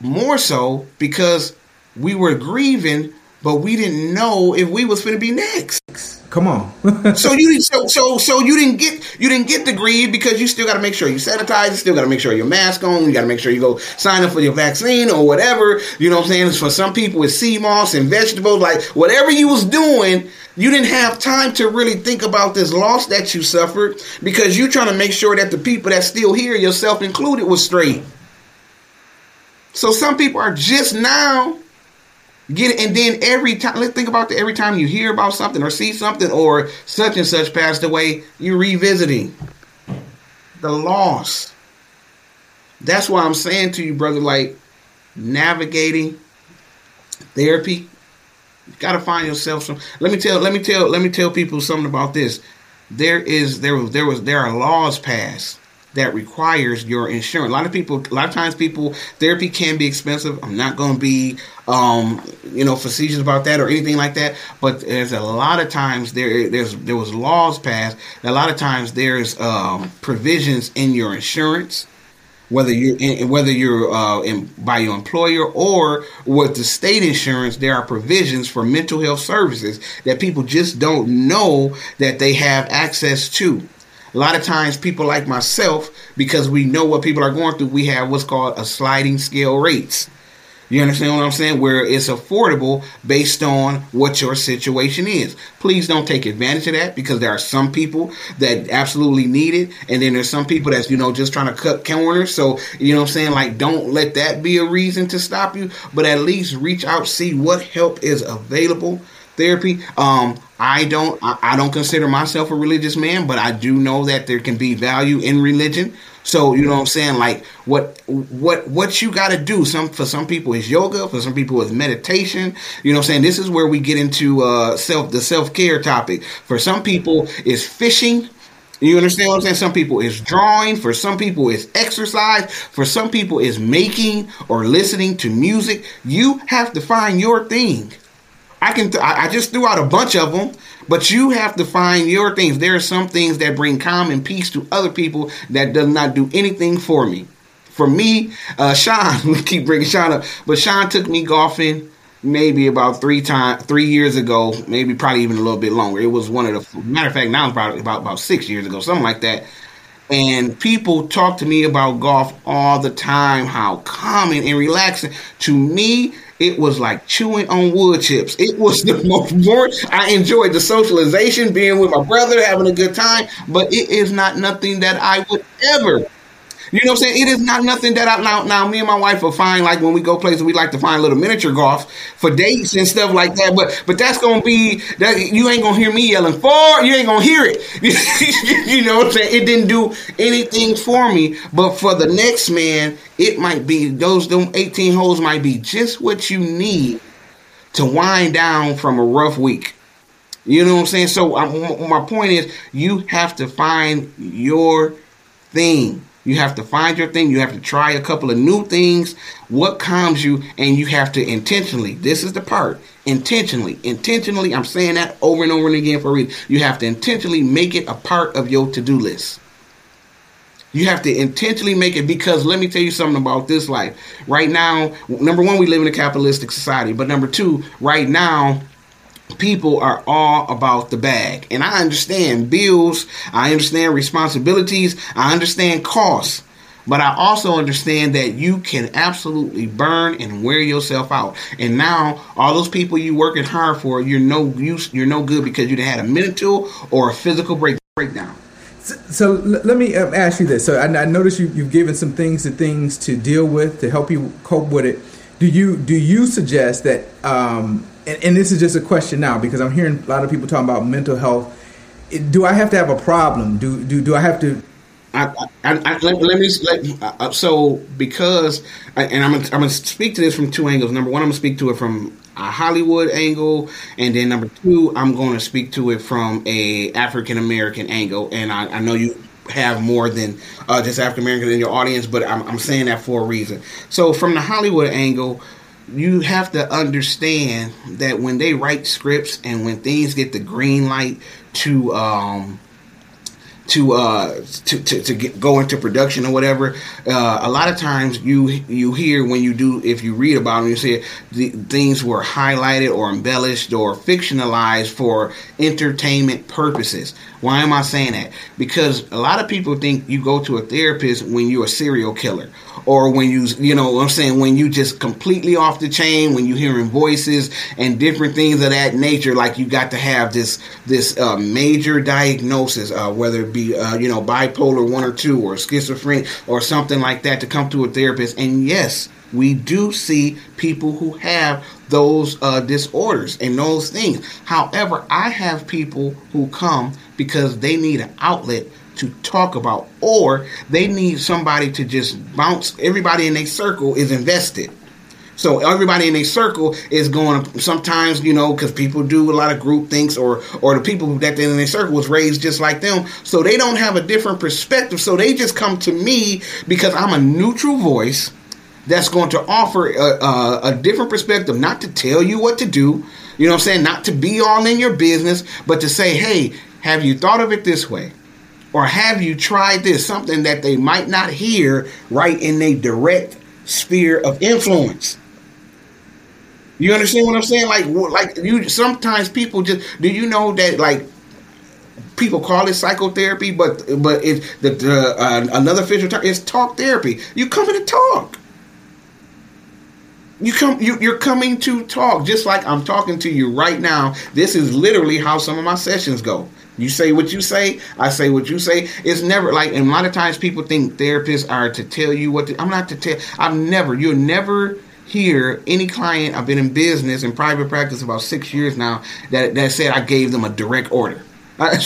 More so because we were grieving, but we didn't know if we was going to be next. Come on. so you didn't get to grieve because you still got to make sure you sanitize. You still got to make sure your mask on. You got to make sure you go sign up for your vaccine or whatever. You know what I'm saying? For some people, it's sea moss and vegetables. Like whatever you was doing, you didn't have time to really think about this loss that you suffered because you trying to make sure that the people that's still here, yourself included, was straight. So some people are just now getting, and then every time, let's think about that, every time you hear about something or see something or such and such passed away, you're revisiting the loss. That's why I'm saying to you, brother, like navigating therapy, you gotta find yourself some. Let me tell people something about this. There are laws passed that requires your insurance. A lot of times, therapy can be expensive. I'm not going to be, facetious about that or anything like that. But there's a lot of times there was laws passed. A lot of times there's provisions in your insurance, whether you're by your employer or with the state insurance. There are provisions for mental health services that people just don't know that they have access to. A lot of times people like myself, because we know what people are going through, we have what's called a sliding scale rates. You understand what I'm saying? Where it's affordable based on what your situation is. Please don't take advantage of that because there are some people that absolutely need it. And then there's some people that's, just trying to cut corners. So, you know what I'm saying? Like, don't let that be a reason to stop you. But at least reach out, see what help is available. Therapy. I don't consider myself a religious man, but I do know that there can be value in religion. So, you know what I'm saying? Like what you got to do. For some people is yoga. For some people is meditation. You know what I'm saying? This is where we get into the self-care topic. For some people is fishing. You understand what I'm saying? Some people is drawing. For some people is exercise. For some people is making or listening to music. You have to find your thing. I just threw out a bunch of them, but you have to find your things. There are some things that bring calm and peace to other people that does not do anything for me. For me, Sean, we keep bringing Sean up, but Sean took me golfing maybe about 3 years ago, maybe probably even a little bit longer. It was one of the, matter of fact, now it's probably about 6 years ago, something like that. And people talk to me about golf all the time, how calming and relaxing. To me, it was like chewing on wood chips. It was the most boring. I enjoyed the socialization, being with my brother, having a good time, but it is not nothing that I would ever, you know what I'm saying? It is not nothing that I, now me and my wife will find, like when we go places, we like to find little miniature golf for dates and stuff like that, but that's going to be, that you ain't going to hear me yelling for, you ain't going to hear it. You know what I'm saying? It didn't do anything for me, but for the next man, it might be, them 18 holes might be just what you need to wind down from a rough week. You know what I'm saying? So my point is, you have to find your thing. You have to find your thing. You have to try a couple of new things. What calms you, and you have to intentionally. This is the part. Intentionally. I'm saying that over and over and again for a reason. You have to intentionally make it a part of your to-do list. You have to intentionally make it, because let me tell you something about this life. Right now, number one, we live in a capitalistic society. But number two, right now, people are all about the bag. And I understand bills. I understand responsibilities. I understand costs. But I also understand that you can absolutely burn and wear yourself out. And now, all those people you working hard for, you're no good because you had a mental or a physical breakdown. So let me ask you this. So I noticed you've given some things to deal with to help you cope with it. Do you suggest that? And this is just a question now, because I'm hearing a lot of people talking about mental health. Do I have to have a problem? Do I have to? I'm gonna speak to this from two angles. Number one, I'm gonna speak to it from a Hollywood angle, and then number two, I'm gonna speak to it from a African American angle. And I know you have more than just African American in your audience, but I'm saying that for a reason. So from the Hollywood angle, you have to understand that when they write scripts and when things get the green light to go into production or whatever, a lot of times you hear, when you do, if you read about them, you see the things were highlighted or embellished or fictionalized for entertainment purposes. Why am I saying that? Because a lot of people think you go to a therapist when you're a serial killer, or when you know what I'm saying, when you just completely off the chain, when you're hearing voices and different things of that nature. Like, you got to have this major diagnosis, whether it be bipolar 1 or 2 or schizophrenia or something like that, to come to a therapist. And yes, we do see people who have those disorders and those things. However, I have people who come because they need an outlet to talk about, or they need somebody to just bounce. Everybody in their circle is invested. So everybody in their circle is going to, sometimes, because people do a lot of group things, or the people that in their circle was raised just like them. So they don't have a different perspective. So they just come to me because I'm a neutral voice that's going to offer a different perspective, not to tell you what to do, you know what I'm saying, not to be all in your business, but to say, hey, have you thought of it this way? Or have you tried this? Something that they might not hear right in their direct sphere of influence. You understand what I'm saying? Like you. Sometimes people just. Do you know that people call it psychotherapy, but it's another official term is talk therapy. You coming to talk. You're coming to talk, just like I'm talking to you right now. This is literally how some of my sessions go. You say what you say, I say what you say. It's never like, and a lot of times people think therapists are to tell you what to, I'm not to tell. You'll never hear any client. I've been in business and private practice about 6 years now that said I gave them a direct order. I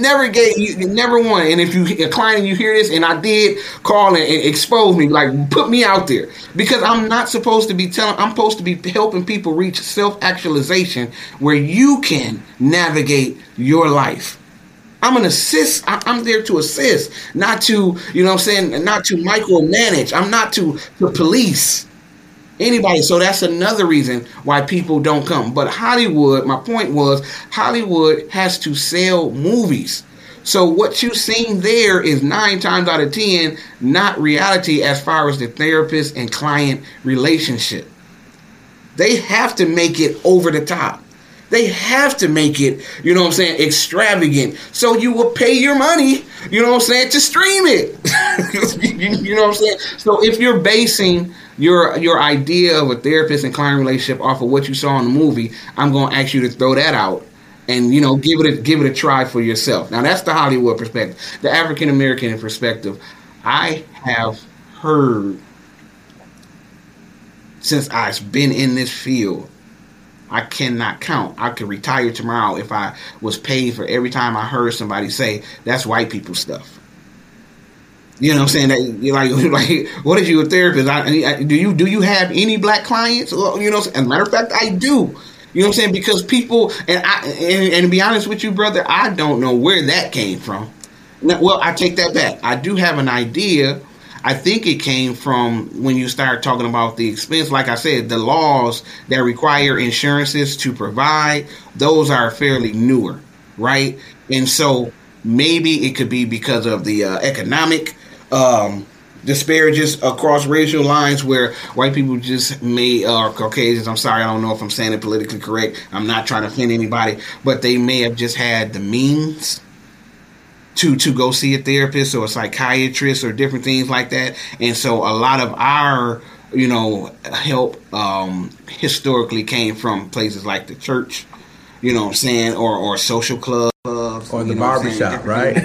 never gave you, never one. And if you a client and you hear this, and I did call and expose me, like put me out there, because I'm not supposed to be telling. I'm supposed to be helping people reach self-actualization where you can navigate your life. I'm an assist. I'm there to assist, not to, you know what I'm saying, not to micromanage. I'm not to police anybody. So that's another reason why people don't come. But Hollywood, my point was, Hollywood has to sell movies. So what you've seen there is 9 times out of 10 not reality as far as the therapist and client relationship. They have to make it over the top. They have to make it, you know what I'm saying, extravagant. So you will pay your money, you know what I'm saying, to stream it. You know what I'm saying? So if you're basing your idea of a therapist and client relationship off of what you saw in the movie, I'm going to ask you to throw that out and, give it a try for yourself. Now, that's the Hollywood perspective. The African-American perspective, I have heard since I've been in this field, I cannot count. I could retire tomorrow if I was paid for every time I heard somebody say, that's white people stuff. You know what I'm saying? That, like, what if you're a therapist? Do you have any black clients? You know, as a matter of fact, I do. You know what I'm saying? Because people, and to be honest with you, brother, I don't know where that came from. Now, well, I take that back. I do have an idea. I think it came from when you start talking about the expense. Like I said, the laws that require insurances to provide, those are fairly newer, right? And so maybe it could be because of the economic disparages across racial lines where white people just may, or Caucasians, I'm sorry, I don't know if I'm saying it politically correct, I'm not trying to offend anybody, but they may have just had the means to go see a therapist or a psychiatrist or different things like that. And so a lot of our, you know, help historically came from places like the church, you know what I'm saying, or social clubs. Or the barbershop, right?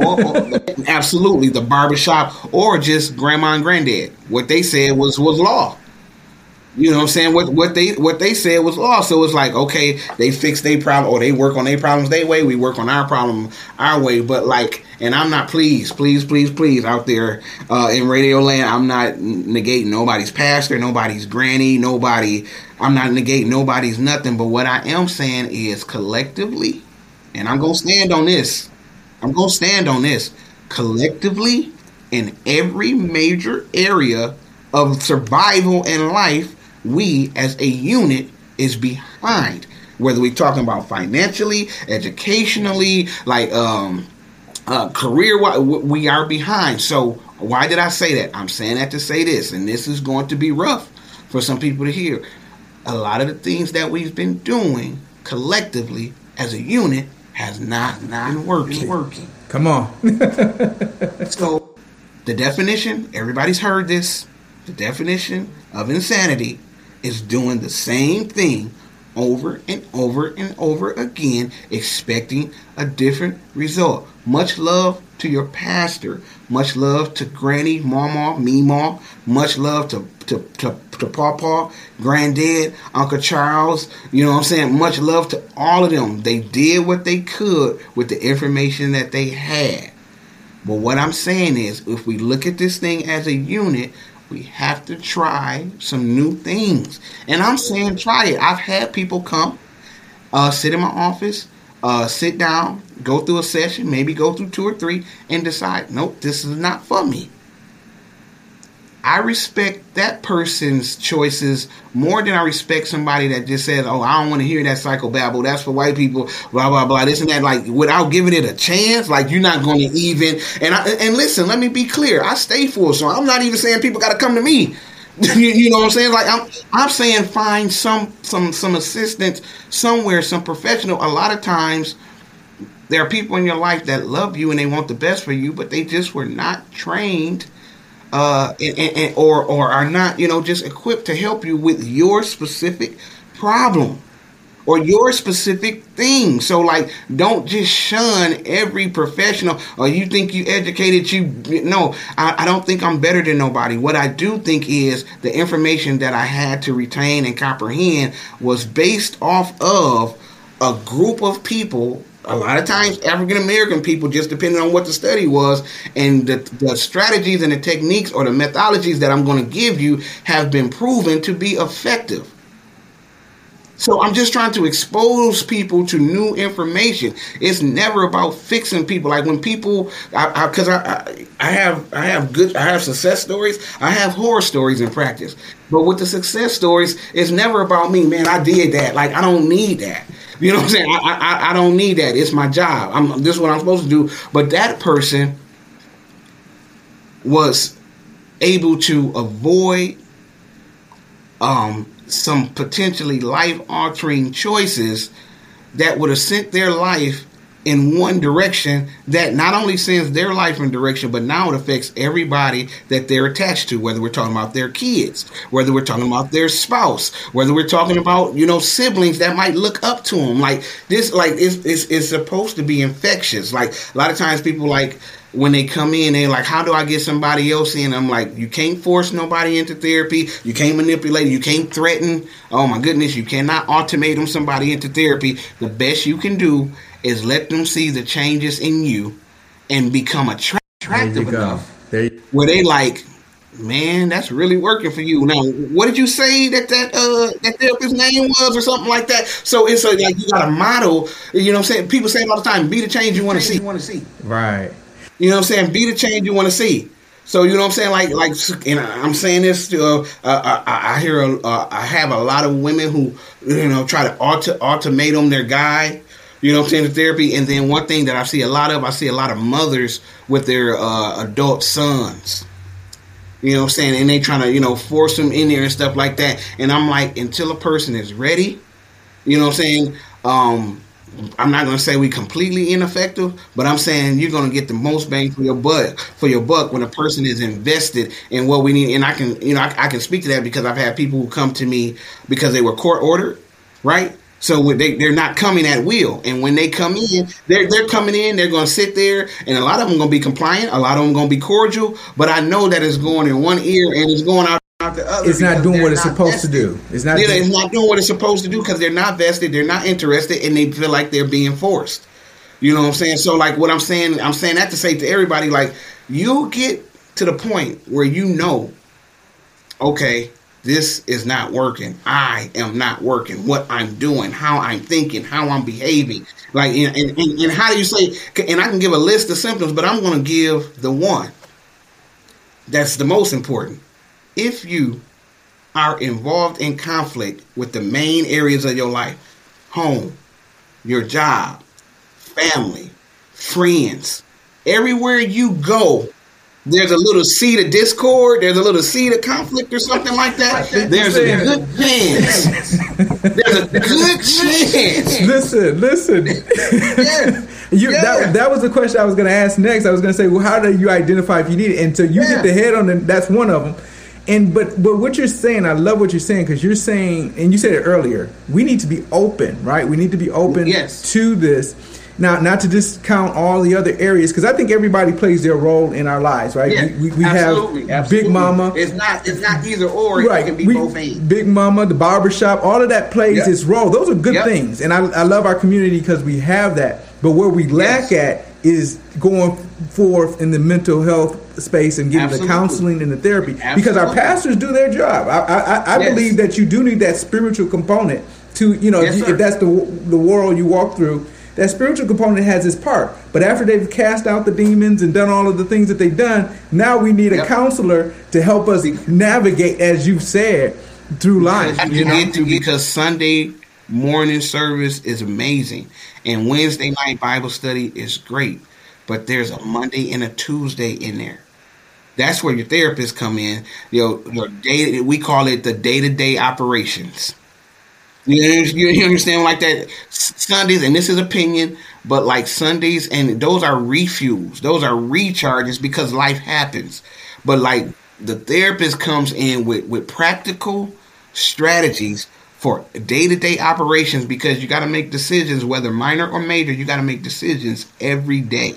Or, absolutely, the barbershop, or just grandma and granddad. What they said was law. You know what I'm saying? What they said was law. So it's like, okay, they fix their problem, or they work on their problems their way, we work on our problem our way. But like, and I'm not, please out there in radio land, I'm not negating nobody's pastor, nobody's granny, nobody. I'm not negating nobody's nothing. But what I am saying is collectively, and I'm going to stand on this. Collectively, in every major area of survival and life, we as a unit is behind. Whether we're talking about financially, educationally, like career-wise, we are behind. So why did I say that? I'm saying that to say this, and this is going to be rough for some people to hear. A lot of the things that we've been doing collectively as a unit has not been working. Come on. So, the definition, everybody's heard this, the definition of insanity is doing the same thing over and over and over again, expecting a different result. Much love to your pastor. Much love to granny, mama, meemaw. Much love to pawpaw, granddad, Uncle Charles. You know what I'm saying? Much love to all of them. They did what they could with the information that they had. But what I'm saying is, if we look at this thing as a unit, we have to try some new things. And I'm saying try it. I've had people come, sit in my office, sit down, go through a session, maybe go through 2 or 3, and decide, nope, this is not for me. I respect that person's choices more than I respect somebody that just says, oh, I don't want to hear that psychobabble. That's for white people, blah, blah, blah. This and that, like, without giving it a chance, like, you're not going to even. And listen, let me be clear. I stay full, so I'm not even saying people got to come to me. You know what I'm saying? Like, I'm saying find some assistance somewhere, some professional. A lot of times there are people in your life that love you and they want the best for you, but they just were not trained or are not, you know, just equipped to help you with your specific problem or your specific thing. So, like, don't just shun every professional or you think you educated. I don't think I'm better than nobody. What I do think is the information that I had to retain and comprehend was based off of a group of people. A lot of times, African-American people, just depending on what the study was, and the strategies and the techniques or the methodologies that I'm going to give you have been proven to be effective. So I'm just trying to expose people to new information. It's never about fixing people. Like when people, I have success stories. I have horror stories in practice. But with the success stories, it's never about me, man, I did that. Like, I don't need that. You know what I'm saying? I don't need that. It's my job. This is what I'm supposed to do. But that person was able to avoid some potentially life-altering choices that would have sent their life in one direction that not only sends their life in direction, but now it affects everybody that they're attached to, whether we're talking about their kids, whether we're talking about their spouse, whether we're talking about, you know, siblings that might look up to them. Like this, like it's supposed to be infectious. Like a lot of times people, like when they come in, they're like, how do I get somebody else in? I'm like, you can't force nobody into therapy. You can't manipulate. You can't threaten. Oh my goodness. You cannot automate somebody into therapy. The best you can do is let them see the changes in you and become attractive enough where they like, man, that's really working for you. Now, what did you say that therapist's name was or something like that? So it's like you got a model, you know what I'm saying? People say it all the time, be the change you want to see. Right. You know what I'm saying? Be the change you want to see. So, you know what I'm saying? Like, and I'm saying this to, I have a lot of women who, you know, try to ultimatum their guy. You know what I'm saying? The therapy. And then one thing that I see a lot of mothers with their adult sons. You know what I'm saying? And they trying to, you know, force them in there and stuff like that. And I'm like, until a person is ready, you know what I'm saying? I'm not going to say we completely ineffective, but I'm saying you're going to get the most bang for your buck when a person is invested in what we need. And I can, you know, I can speak to that because I've had people who come to me because they were court ordered, right? So they're not coming at will. And when they come in, they're coming in, they're going to sit there, and a lot of them going to be compliant, a lot of them going to be cordial, but I know that it's going in one ear and it's going out. It's not doing what it's supposed to do. It's not doing what it's supposed to do because they're not vested, they're not interested, and they feel like they're being forced. You know what I'm saying? So, like, what I'm saying that to say to everybody, like, you get to the point where you know, okay, this is not working. I am not working. What I'm doing, how I'm thinking, how I'm behaving. Like, and how do you say, and I can give a list of symptoms, but I'm going to give the one that's the most important. If you are involved in conflict with the main areas of your life, home, your job, family, friends, everywhere you go, there's a little seed of discord, there's a little seed of conflict or something like that, there's a good chance. There's a good chance. Listen. Yeah. That was the question I was going to ask next. I was going to say, well, how do you identify if you need it? And so you get the head on them, that's one of them. And but what you're saying, I love what you're saying, because you're saying, and you said it earlier, we need to be open, right? We need to be open to this. Now, not to discount all the other areas, because I think everybody plays their role in our lives, right? Yeah, we have Big Mama. It's not either or. Right. It can be both ends. Big Mama, the barbershop, all of that plays its role. Those are good things. And I love our community because we have that. But where we lack at is going forth in the mental health space and getting the counseling and the therapy. Absolutely. Because our pastors do their job. I believe that you do need that spiritual component to, you know, if that's the world you walk through, that spiritual component has its part. But after they've cast out the demons and done all of the things that they've done, now we need a counselor to help us navigate, as you said, through life. Because Sunday morning service is amazing, and Wednesday night Bible study is great, but there's a Monday and a Tuesday in there. That's where your therapists come in. Your day, we call it the day-to-day operations. You understand, like that Sundays, and this is opinion, but like Sundays, and those are refuels, those are recharges, because life happens. But like the therapist comes in with practical strategies for day-to-day operations, because you got to make decisions, whether minor or major. You got to make decisions every day.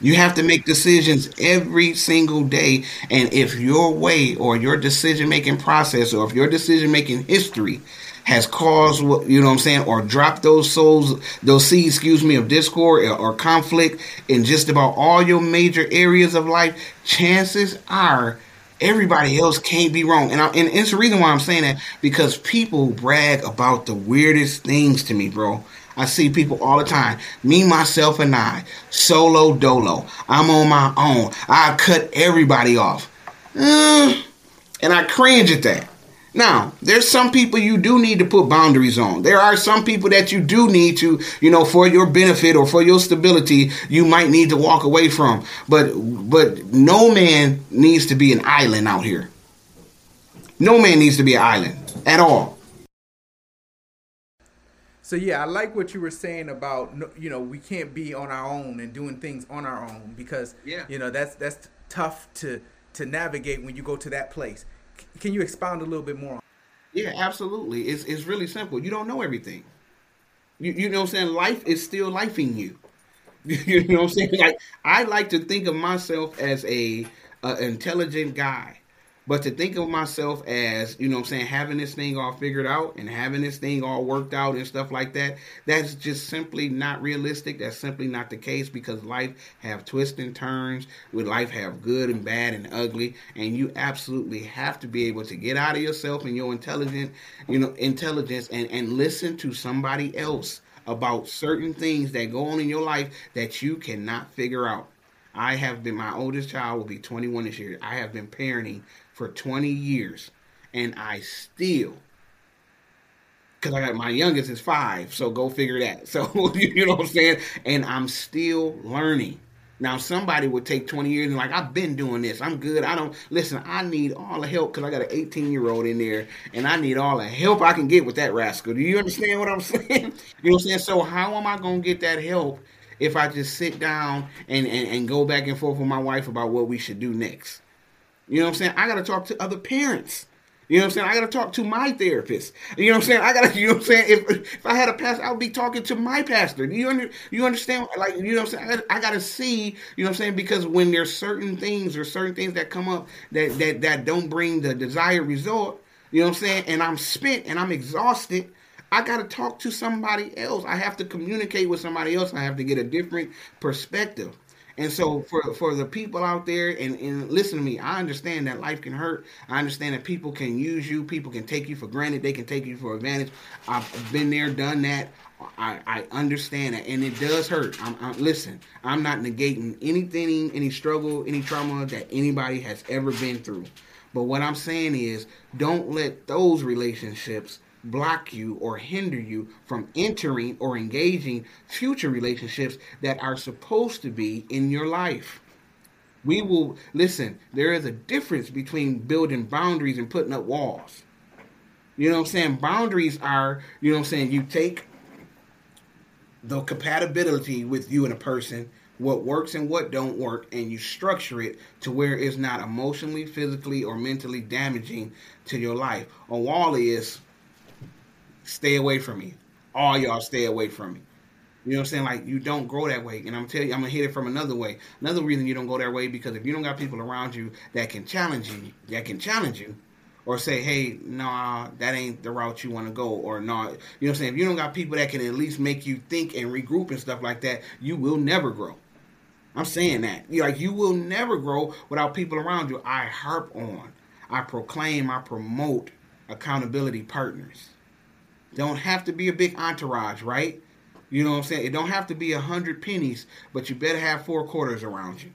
You have to make decisions every single day. And if your way or your decision-making process, or if your decision-making history has caused, you know what I'm saying, or dropped those seeds, of discord or conflict in just about all your major areas of life, chances are everybody else can't be wrong. And it's the reason why I'm saying that, because people brag about the weirdest things to me, bro. I see people all the time. Me, myself, and I. Solo dolo. I'm on my own. I cut everybody off. And I cringe at that. Now, there's some people you do need to put boundaries on. There are some people that you do need to, you know, for your benefit or for your stability, you might need to walk away from. But no man needs to be an island out here. No man needs to be an island at all. So, yeah, I like what you were saying about, you know, we can't be on our own and doing things on our own, because, you know, that's tough to navigate when you go to that place. Can you expound a little bit more on that? Yeah, absolutely. It's really simple. You don't know everything. You know what I'm saying? Life is still lifing you. You know what I'm saying? Like, I like to think of myself as a intelligent guy, but to think of myself as, you know what I'm saying, having this thing all figured out and having this thing all worked out and stuff like that, that's just simply not realistic. That's simply not the case, because life have twists and turns, with life have good and bad and ugly, and you absolutely have to be able to get out of yourself and your intelligence and listen to somebody else about certain things that go on in your life that you cannot figure out. I have been, my oldest child will be 21 this year. I have been parenting for 20 years, and I still because I got my youngest is 5, so go figure that. So you know what I'm saying? And I'm still learning. Now, somebody would take 20 years and like, I've been doing this. I'm good. I don't listen. I need all the help because I got an 18-year-old in there, and I need all the help I can get with that rascal. Do you understand what I'm saying? You know what I'm saying? So how am I going to get that help if I just sit down and go back and forth with my wife about what we should do next? You know what I'm saying? I got to talk to other parents. You know what I'm saying? I got to talk to my therapist. You know what I'm saying? I got to, you know what I'm saying? If I had a pastor, I would be talking to my pastor. You understand? Like, you know what I'm saying? I got to see, you know what I'm saying? Because when there's certain things or certain things that come up that don't bring the desired result, you know what I'm saying? And I'm spent and I'm exhausted. I got to talk to somebody else. I have to communicate with somebody else. I have to get a different perspective. And so for the people out there, and listen to me, I understand that life can hurt. I understand that people can use you. People can take you for granted. They can take you for advantage. I've been there, done that. I understand that. And it does hurt. Listen, I'm not negating anything, any struggle, any trauma that anybody has ever been through. But what I'm saying is don't let those relationships block you or hinder you from entering or engaging future relationships that are supposed to be in your life. We will, listen, there is a difference between building boundaries and putting up walls. You know what I'm saying? Boundaries are, you know what I'm saying, you take the compatibility with you and a person, what works and what don't work, and you structure it to where it's not emotionally, physically, or mentally damaging to your life. A wall is, stay away from me. All y'all stay away from me. You know what I'm saying? Like, you don't grow that way. And I'm telling you, I'm going to hit it from another way. Another reason you don't go that way, because if you don't got people around you that can challenge you or say, hey, nah, that ain't the route you want to go, or nah, you know what I'm saying? If you don't got people that can at least make you think and regroup and stuff like that, you will never grow. I'm saying that. Like, you will never grow without people around you. I harp on, I proclaim, I promote accountability partners. Don't have to be a big entourage, right? You know what I'm saying? It don't have to be 100 pennies, but you better have 4 quarters around you.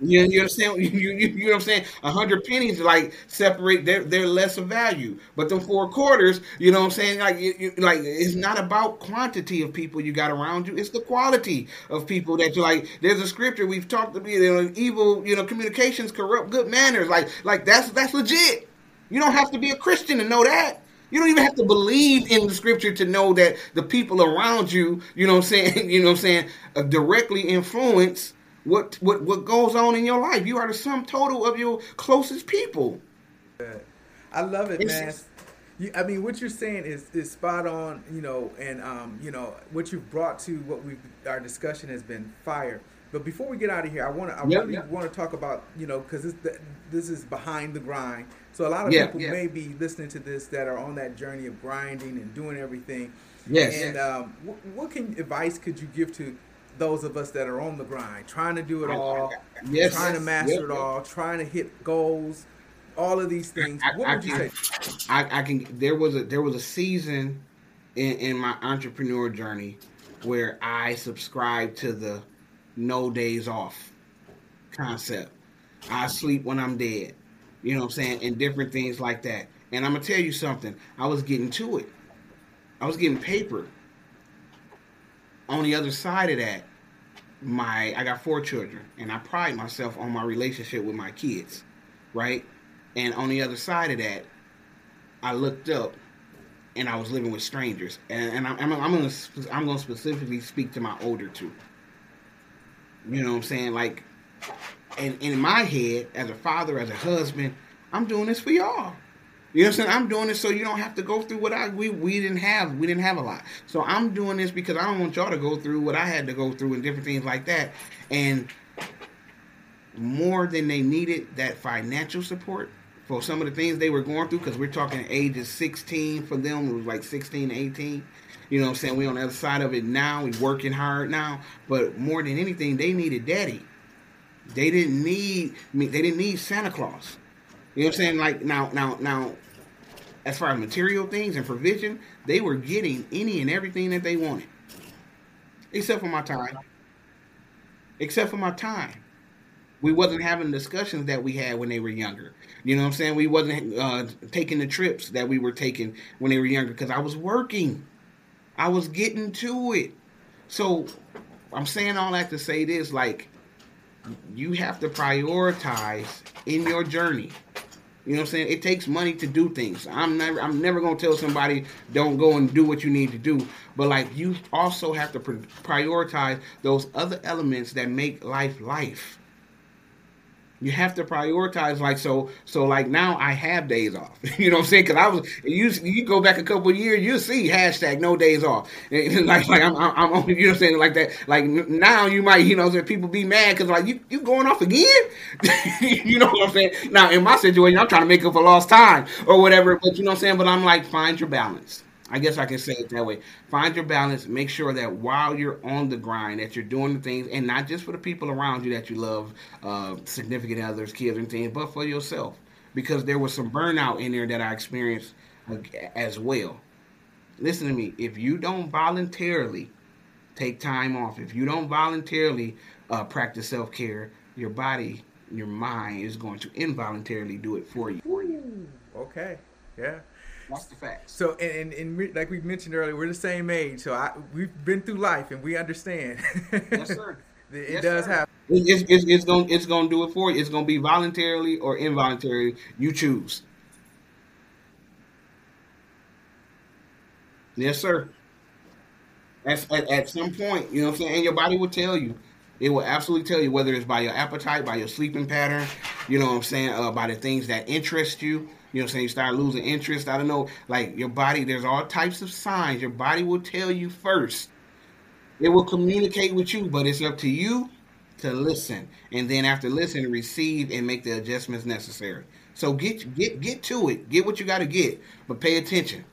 You understand? You know what I'm saying? 100 pennies, like, separate. They're less of value, but them 4 quarters, you know what I'm saying? Like, like, it's not about quantity of people you got around you; it's the quality of people that you like. There's a scripture we've talked about: evil, communications corrupt good manners. Like that's legit. You don't have to be a Christian to know that. You don't even have to believe in the scripture to know that the people around you, directly influence what goes on in your life. You are the sum total of your closest people. I love it, man. What you're saying is spot on, what you've brought to our discussion has been fire. But before we get out of here, I really want to talk about, because this is Behind the Grind. So a lot of people may be listening to this that are on that journey of grinding and doing everything. Yes. And what advice could you give to those of us that are on the grind, trying to do it all, trying to master it all, trying to hit goals, all of these things? What would you say? There was a season in my entrepreneur journey where I subscribed to the no days off concept. I sleep when I'm dead. You know what I'm saying? And different things like that. And I'm going to tell you something. I was getting to it. I was getting paper. On the other side of that, I got 4 children. And I pride myself on my relationship with my kids. Right? And on the other side of that, I looked up and I was living with strangers. And I'm going to specifically speak to my older two. You know what I'm saying? Like... And in my head, as a father, as a husband, I'm doing this for y'all. You know what I'm saying? I'm doing this so you don't have to go through what we didn't have. We didn't have a lot. So I'm doing this because I don't want y'all to go through what I had to go through and different things like that. And more than they needed that financial support for some of the things they were going through, because we're talking ages 16 for them. It was like 16 to 18. You know what I'm saying? We're on the other side of it now. We're working hard now. But more than anything, they needed daddy. They didn't need me. They didn't need Santa Claus. You know what I'm saying? Like, now, as far as material things and provision, they were getting any and everything that they wanted, except for my time. We wasn't having discussions that we had when they were younger. You know what I'm saying? We wasn't taking the trips that we were taking when they were younger because I was working. I was getting to it. So I'm saying all that to say this, like, you have to prioritize in your journey. You know what I'm saying? It takes money to do things. I'm never going to tell somebody don't go and do what you need to do. But, like, you also have to prioritize those other elements that make life life. You have to prioritize, like, so like, now I have days off. You know what I'm saying? Because I was, you go back a couple of years, you'll see #NoDaysOff. And like I'm only, you know what I'm saying? Like that, like now you might, you know, people be mad because like, you going off again? You know what I'm saying? Now in my situation, I'm trying to make up for lost time or whatever, but you know what I'm saying? But I'm like, find your balance. I guess I can say it that way. Find your balance. Make sure that while you're on the grind, that you're doing the things, and not just for the people around you that you love, significant others, kids, and things, but for yourself. Because there was some burnout in there that I experienced as well. Listen to me. If you don't voluntarily take time off, if you don't voluntarily practice self-care, your body, your mind is going to involuntarily do it for you. Okay. Yeah. That's the fact. So, and like we mentioned earlier, we're the same age, so we've been through life, and we understand. Yes, sir. It does happen. It's gonna do it for you. It's gonna be voluntarily or involuntarily. You choose. Yes, sir. At some point, you know what I'm saying, and your body will tell you. It will absolutely tell you, whether it's by your appetite, by your sleeping pattern, you know what I'm saying, by the things that interest you. You know what I'm saying? You start losing interest. I don't know. Like, your body, there's all types of signs. Your body will tell you first. It will communicate with you, but it's up to you to listen. And then after listening, receive and make the adjustments necessary. So get to it. Get what you got to get, but pay attention.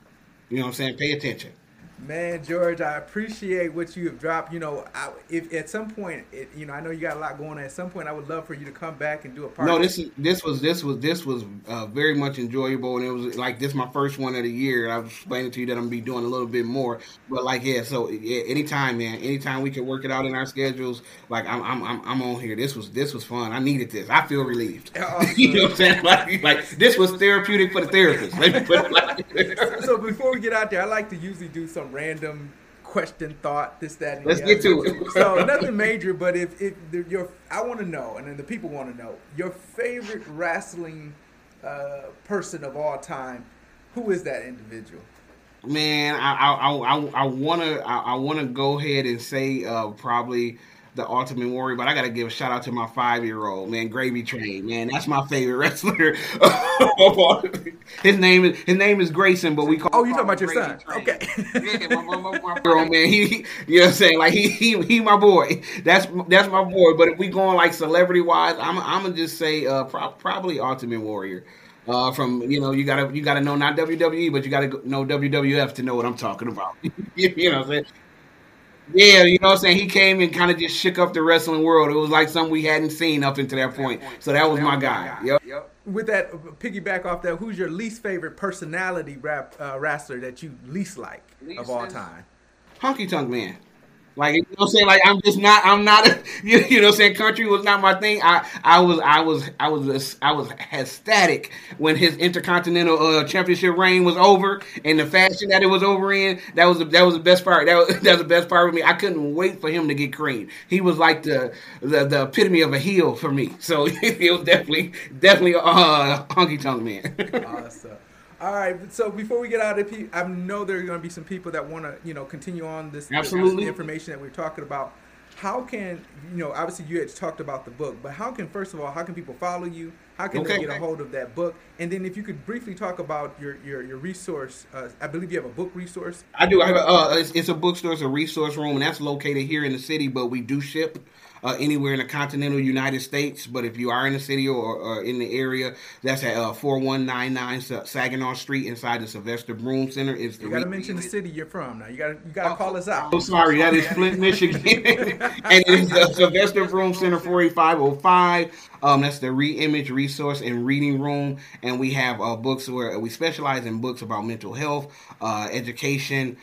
You know what I'm saying? Pay attention. Man, George, I appreciate what you have dropped. You know, if at some point, you know, I know you got a lot going on. At some point, I would love for you to come back and do a part. No, this was very much enjoyable, and it was like this my first one of the year. I was explaining to you that I'm gonna be doing a little bit more, but like yeah, so yeah, anytime, man, anytime we can work it out in our schedules, like I'm on here. This was fun. I needed this. I feel relieved. Awesome. You know what I'm saying? Like this was therapeutic for the therapist. Let me put it like that. So before we get out there, I like to usually do something. Random question, thought, this, that, and let's get to it. So nothing major, but I want to know, and then the people want to know, your favorite wrestling person of all time, who is that individual? Man, I want to go ahead and say probably the Ultimate Warrior, but I got to give a shout out to my 5-year-old, man, Gravy Train, man. That's my favorite wrestler. His name is Grayson, but we call him talking about your Gravy son. Train. Okay. Yeah, my girl, man. He, you know what I'm saying? Like he my boy. That's my boy. But if we going like celebrity wise, I'm going to just say probably Ultimate Warrior. From, you know, you got to know not WWE, but you got to know WWF to know what I'm talking about. You know what I'm saying? Yeah, you know what I'm saying? He came and kind of just shook up the wrestling world. It was like something we hadn't seen up until that point. So that was my guy. Yep. With that, piggyback off that, who's your least favorite personality wrestler that you least like of all time? Honky Tonk Man. Like, you know what I'm saying? Like, I'm not, you know what I'm saying? Country was not my thing. I was ecstatic when his Intercontinental Championship reign was over, and the fashion that it was over in, that was the best part. That was the best part with me. I couldn't wait for him to get creamed. He was like the epitome of a heel for me. So it was definitely Honky Tonk Man. Awesome. All right, so before we get out of here, I know there are going to be some people that want to, you know, continue on this information that we're talking about. How can, you know, obviously you had talked about the book, but how can, first of all, how can people follow you? How can they get a hold of that book? And then if you could briefly talk about your resource, I believe you have a book resource. I do. I have it's a bookstore, it's a resource room, and that's located here in the city, but we do ship anywhere in the continental United States. But if you are in the city or in the area, that's at 4199 Saginaw Street inside the Sylvester Broom Center. It's you got to mention the city you're from now. You got to call us out. I'm sorry. That is Flint, Michigan. And it's the Sylvester Broom Center, 48505. That's the Reimage Resource and Reading Room. And we have books where we specialize in books about mental health, education,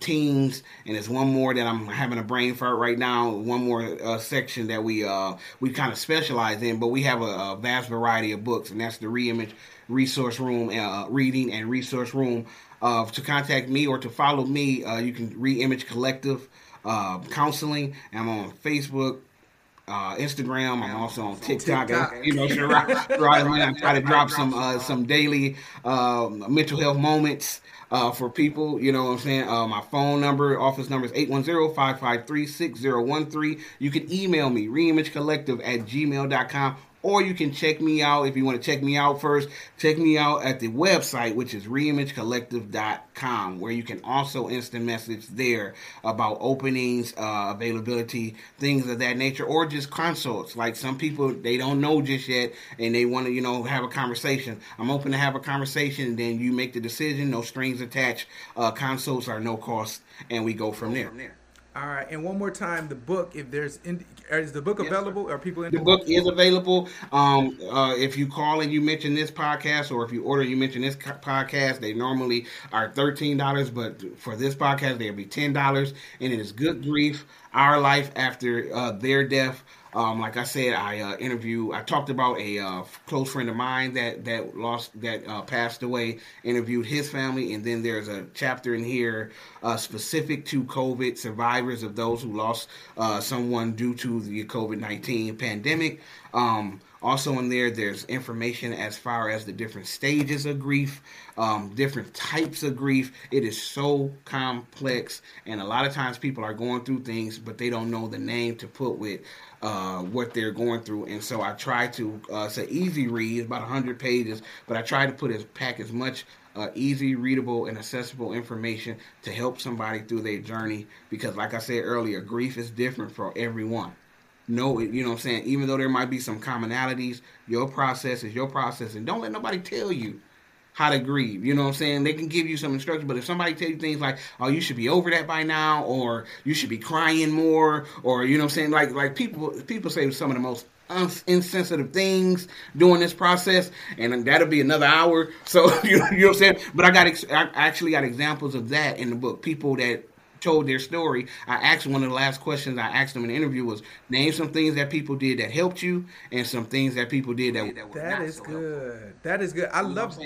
teens, and there's one more that I'm having a brain fart right now, one more section that we kind of specialize in, but we have a vast variety of books, and that's the Reimage Resource Room, Reading and Resource Room. To contact me or to follow me, you can Reimage Collective Counseling. I'm on Facebook, Instagram, and also on TikTok. You know, I try to drop some daily mental health moments for people. You know what I'm saying? My phone number, office number is 810-553-6013. You can email me, reimagecollective@gmail.com. Or you can check me out if you want to check me out first. Check me out at the website, which is reimagecollective.com, where you can also instant message there about openings, availability, things of that nature, or just consults. Like some people, they don't know just yet, and they want to, you know, have a conversation. I'm open to have a conversation, then you make the decision, no strings attached. Consults are no cost, and we go from there. All right, and one more time, the book. If there's, is the book available? Are people in the book? Is available. If you call and you mention this podcast, or if you order, you mention this podcast. They normally are $13, but for this podcast, they'll be $10. And it is Good Grief, Our Life After Their Death. Like I said, I talked about a close friend of mine that passed away, interviewed his family, and then there's a chapter in here specific to COVID survivors of those who lost someone due to the COVID-19 pandemic. Also in there, there's information as far as the different stages of grief, different types of grief. It is so complex, and a lot of times people are going through things, but they don't know the name to put with what they're going through. And so I try to, it's an easy read, about 100 pages, but I try to pack as much easy, readable, and accessible information to help somebody through their journey. Because like I said earlier, grief is different for everyone. Know it, you know what I'm saying? Even though there might be some commonalities, your process is your process, and don't let nobody tell you how to grieve. You know what I'm saying? They can give you some instruction, but if somebody tells you things like, "Oh, you should be over that by now," or "You should be crying more," or you know what I'm saying? Like people say some of the most insensitive things during this process, and that'll be another hour. So you know what I'm saying? But I actually got examples of that in the book. People that told their story. I asked one of the last questions I asked them in the interview was, name some things that people did that helped you, and some things that people did that were not so helpful. That is good. I love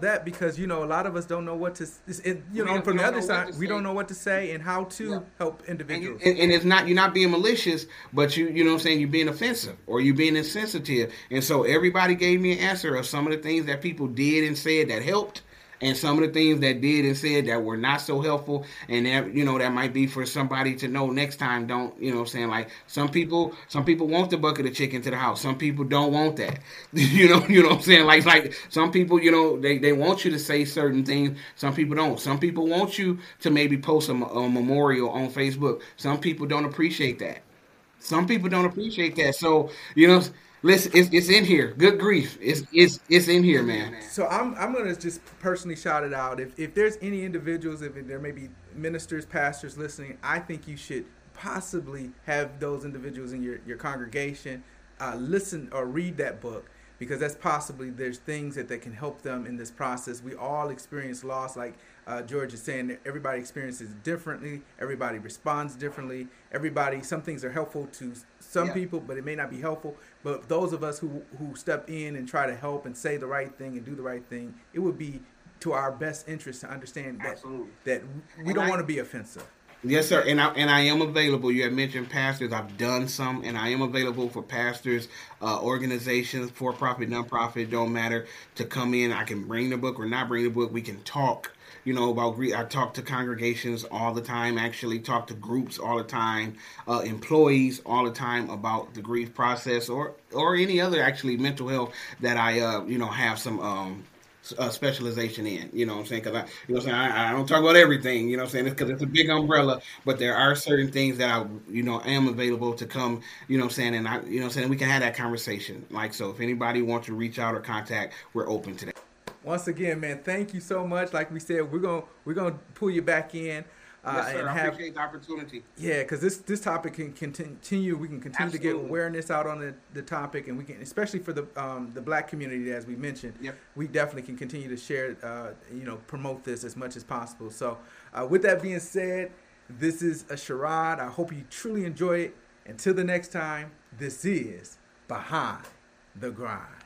that, because you know a lot of us don't know what to. From the other side, we don't know what to say and how to help individuals. And it's not, you're not being malicious, but you know what I'm saying, you're being offensive or you're being insensitive. And so everybody gave me an answer of some of the things that people did and said that helped. And some of the things that did and said that were not so helpful, and that, you know, that might be for somebody to know next time. Don't, you know what I'm saying? Like some people want the bucket of chicken to the house. Some people don't want that. You know what I'm saying? Like some people, you know, they want you to say certain things. Some people don't. Some people want you to maybe post a memorial on Facebook. Some people don't appreciate that. So, you know, listen, it's in here. Good Grief. It's in here, man. So I'm gonna just personally shout it out. If there's any individuals, if there may be ministers, pastors listening, I think you should possibly have those individuals in your congregation listen or read that book, because that's possibly there's things that can help them in this process. We all experience loss, like George is saying. Everybody experiences differently. Everybody responds differently. Some things are helpful to some people, but it may not be helpful. But those of us who step in and try to help and say the right thing and do the right thing, it would be to our best interest to understand that we don't want to be offensive. Yes, sir. And I am available. You had mentioned pastors. I've done some, and I am available for pastors, organizations, for-profit, non-profit, don't matter, to come in. I can bring the book or not bring the book. We can talk. You know, about grief. I talk to congregations all the time, actually talk to groups all the time, employees all the time about the grief process or any other actually mental health that I, you know, have some specialization in, you know what I'm saying? Because I don't talk about everything, you know what I'm saying? Because it's a big umbrella, but there are certain things that I, you know, am available to come, you know what I'm saying? And I, you know what I'm saying? We can have that conversation. Like, so if anybody wants to reach out or contact, we're open to that. Once again, man, thank you so much. Like we said, we're gonna pull you back in. Yes, sir. And I appreciate the opportunity. Yeah, because this topic can continue. We can continue to get awareness out on the topic, and we can, especially for the Black community, as we mentioned. Yep. We definitely can continue to share, promote this as much as possible. So, with that being said, this is a Sherrod. I hope you truly enjoy it. Until the next time, this is Behind the Grind.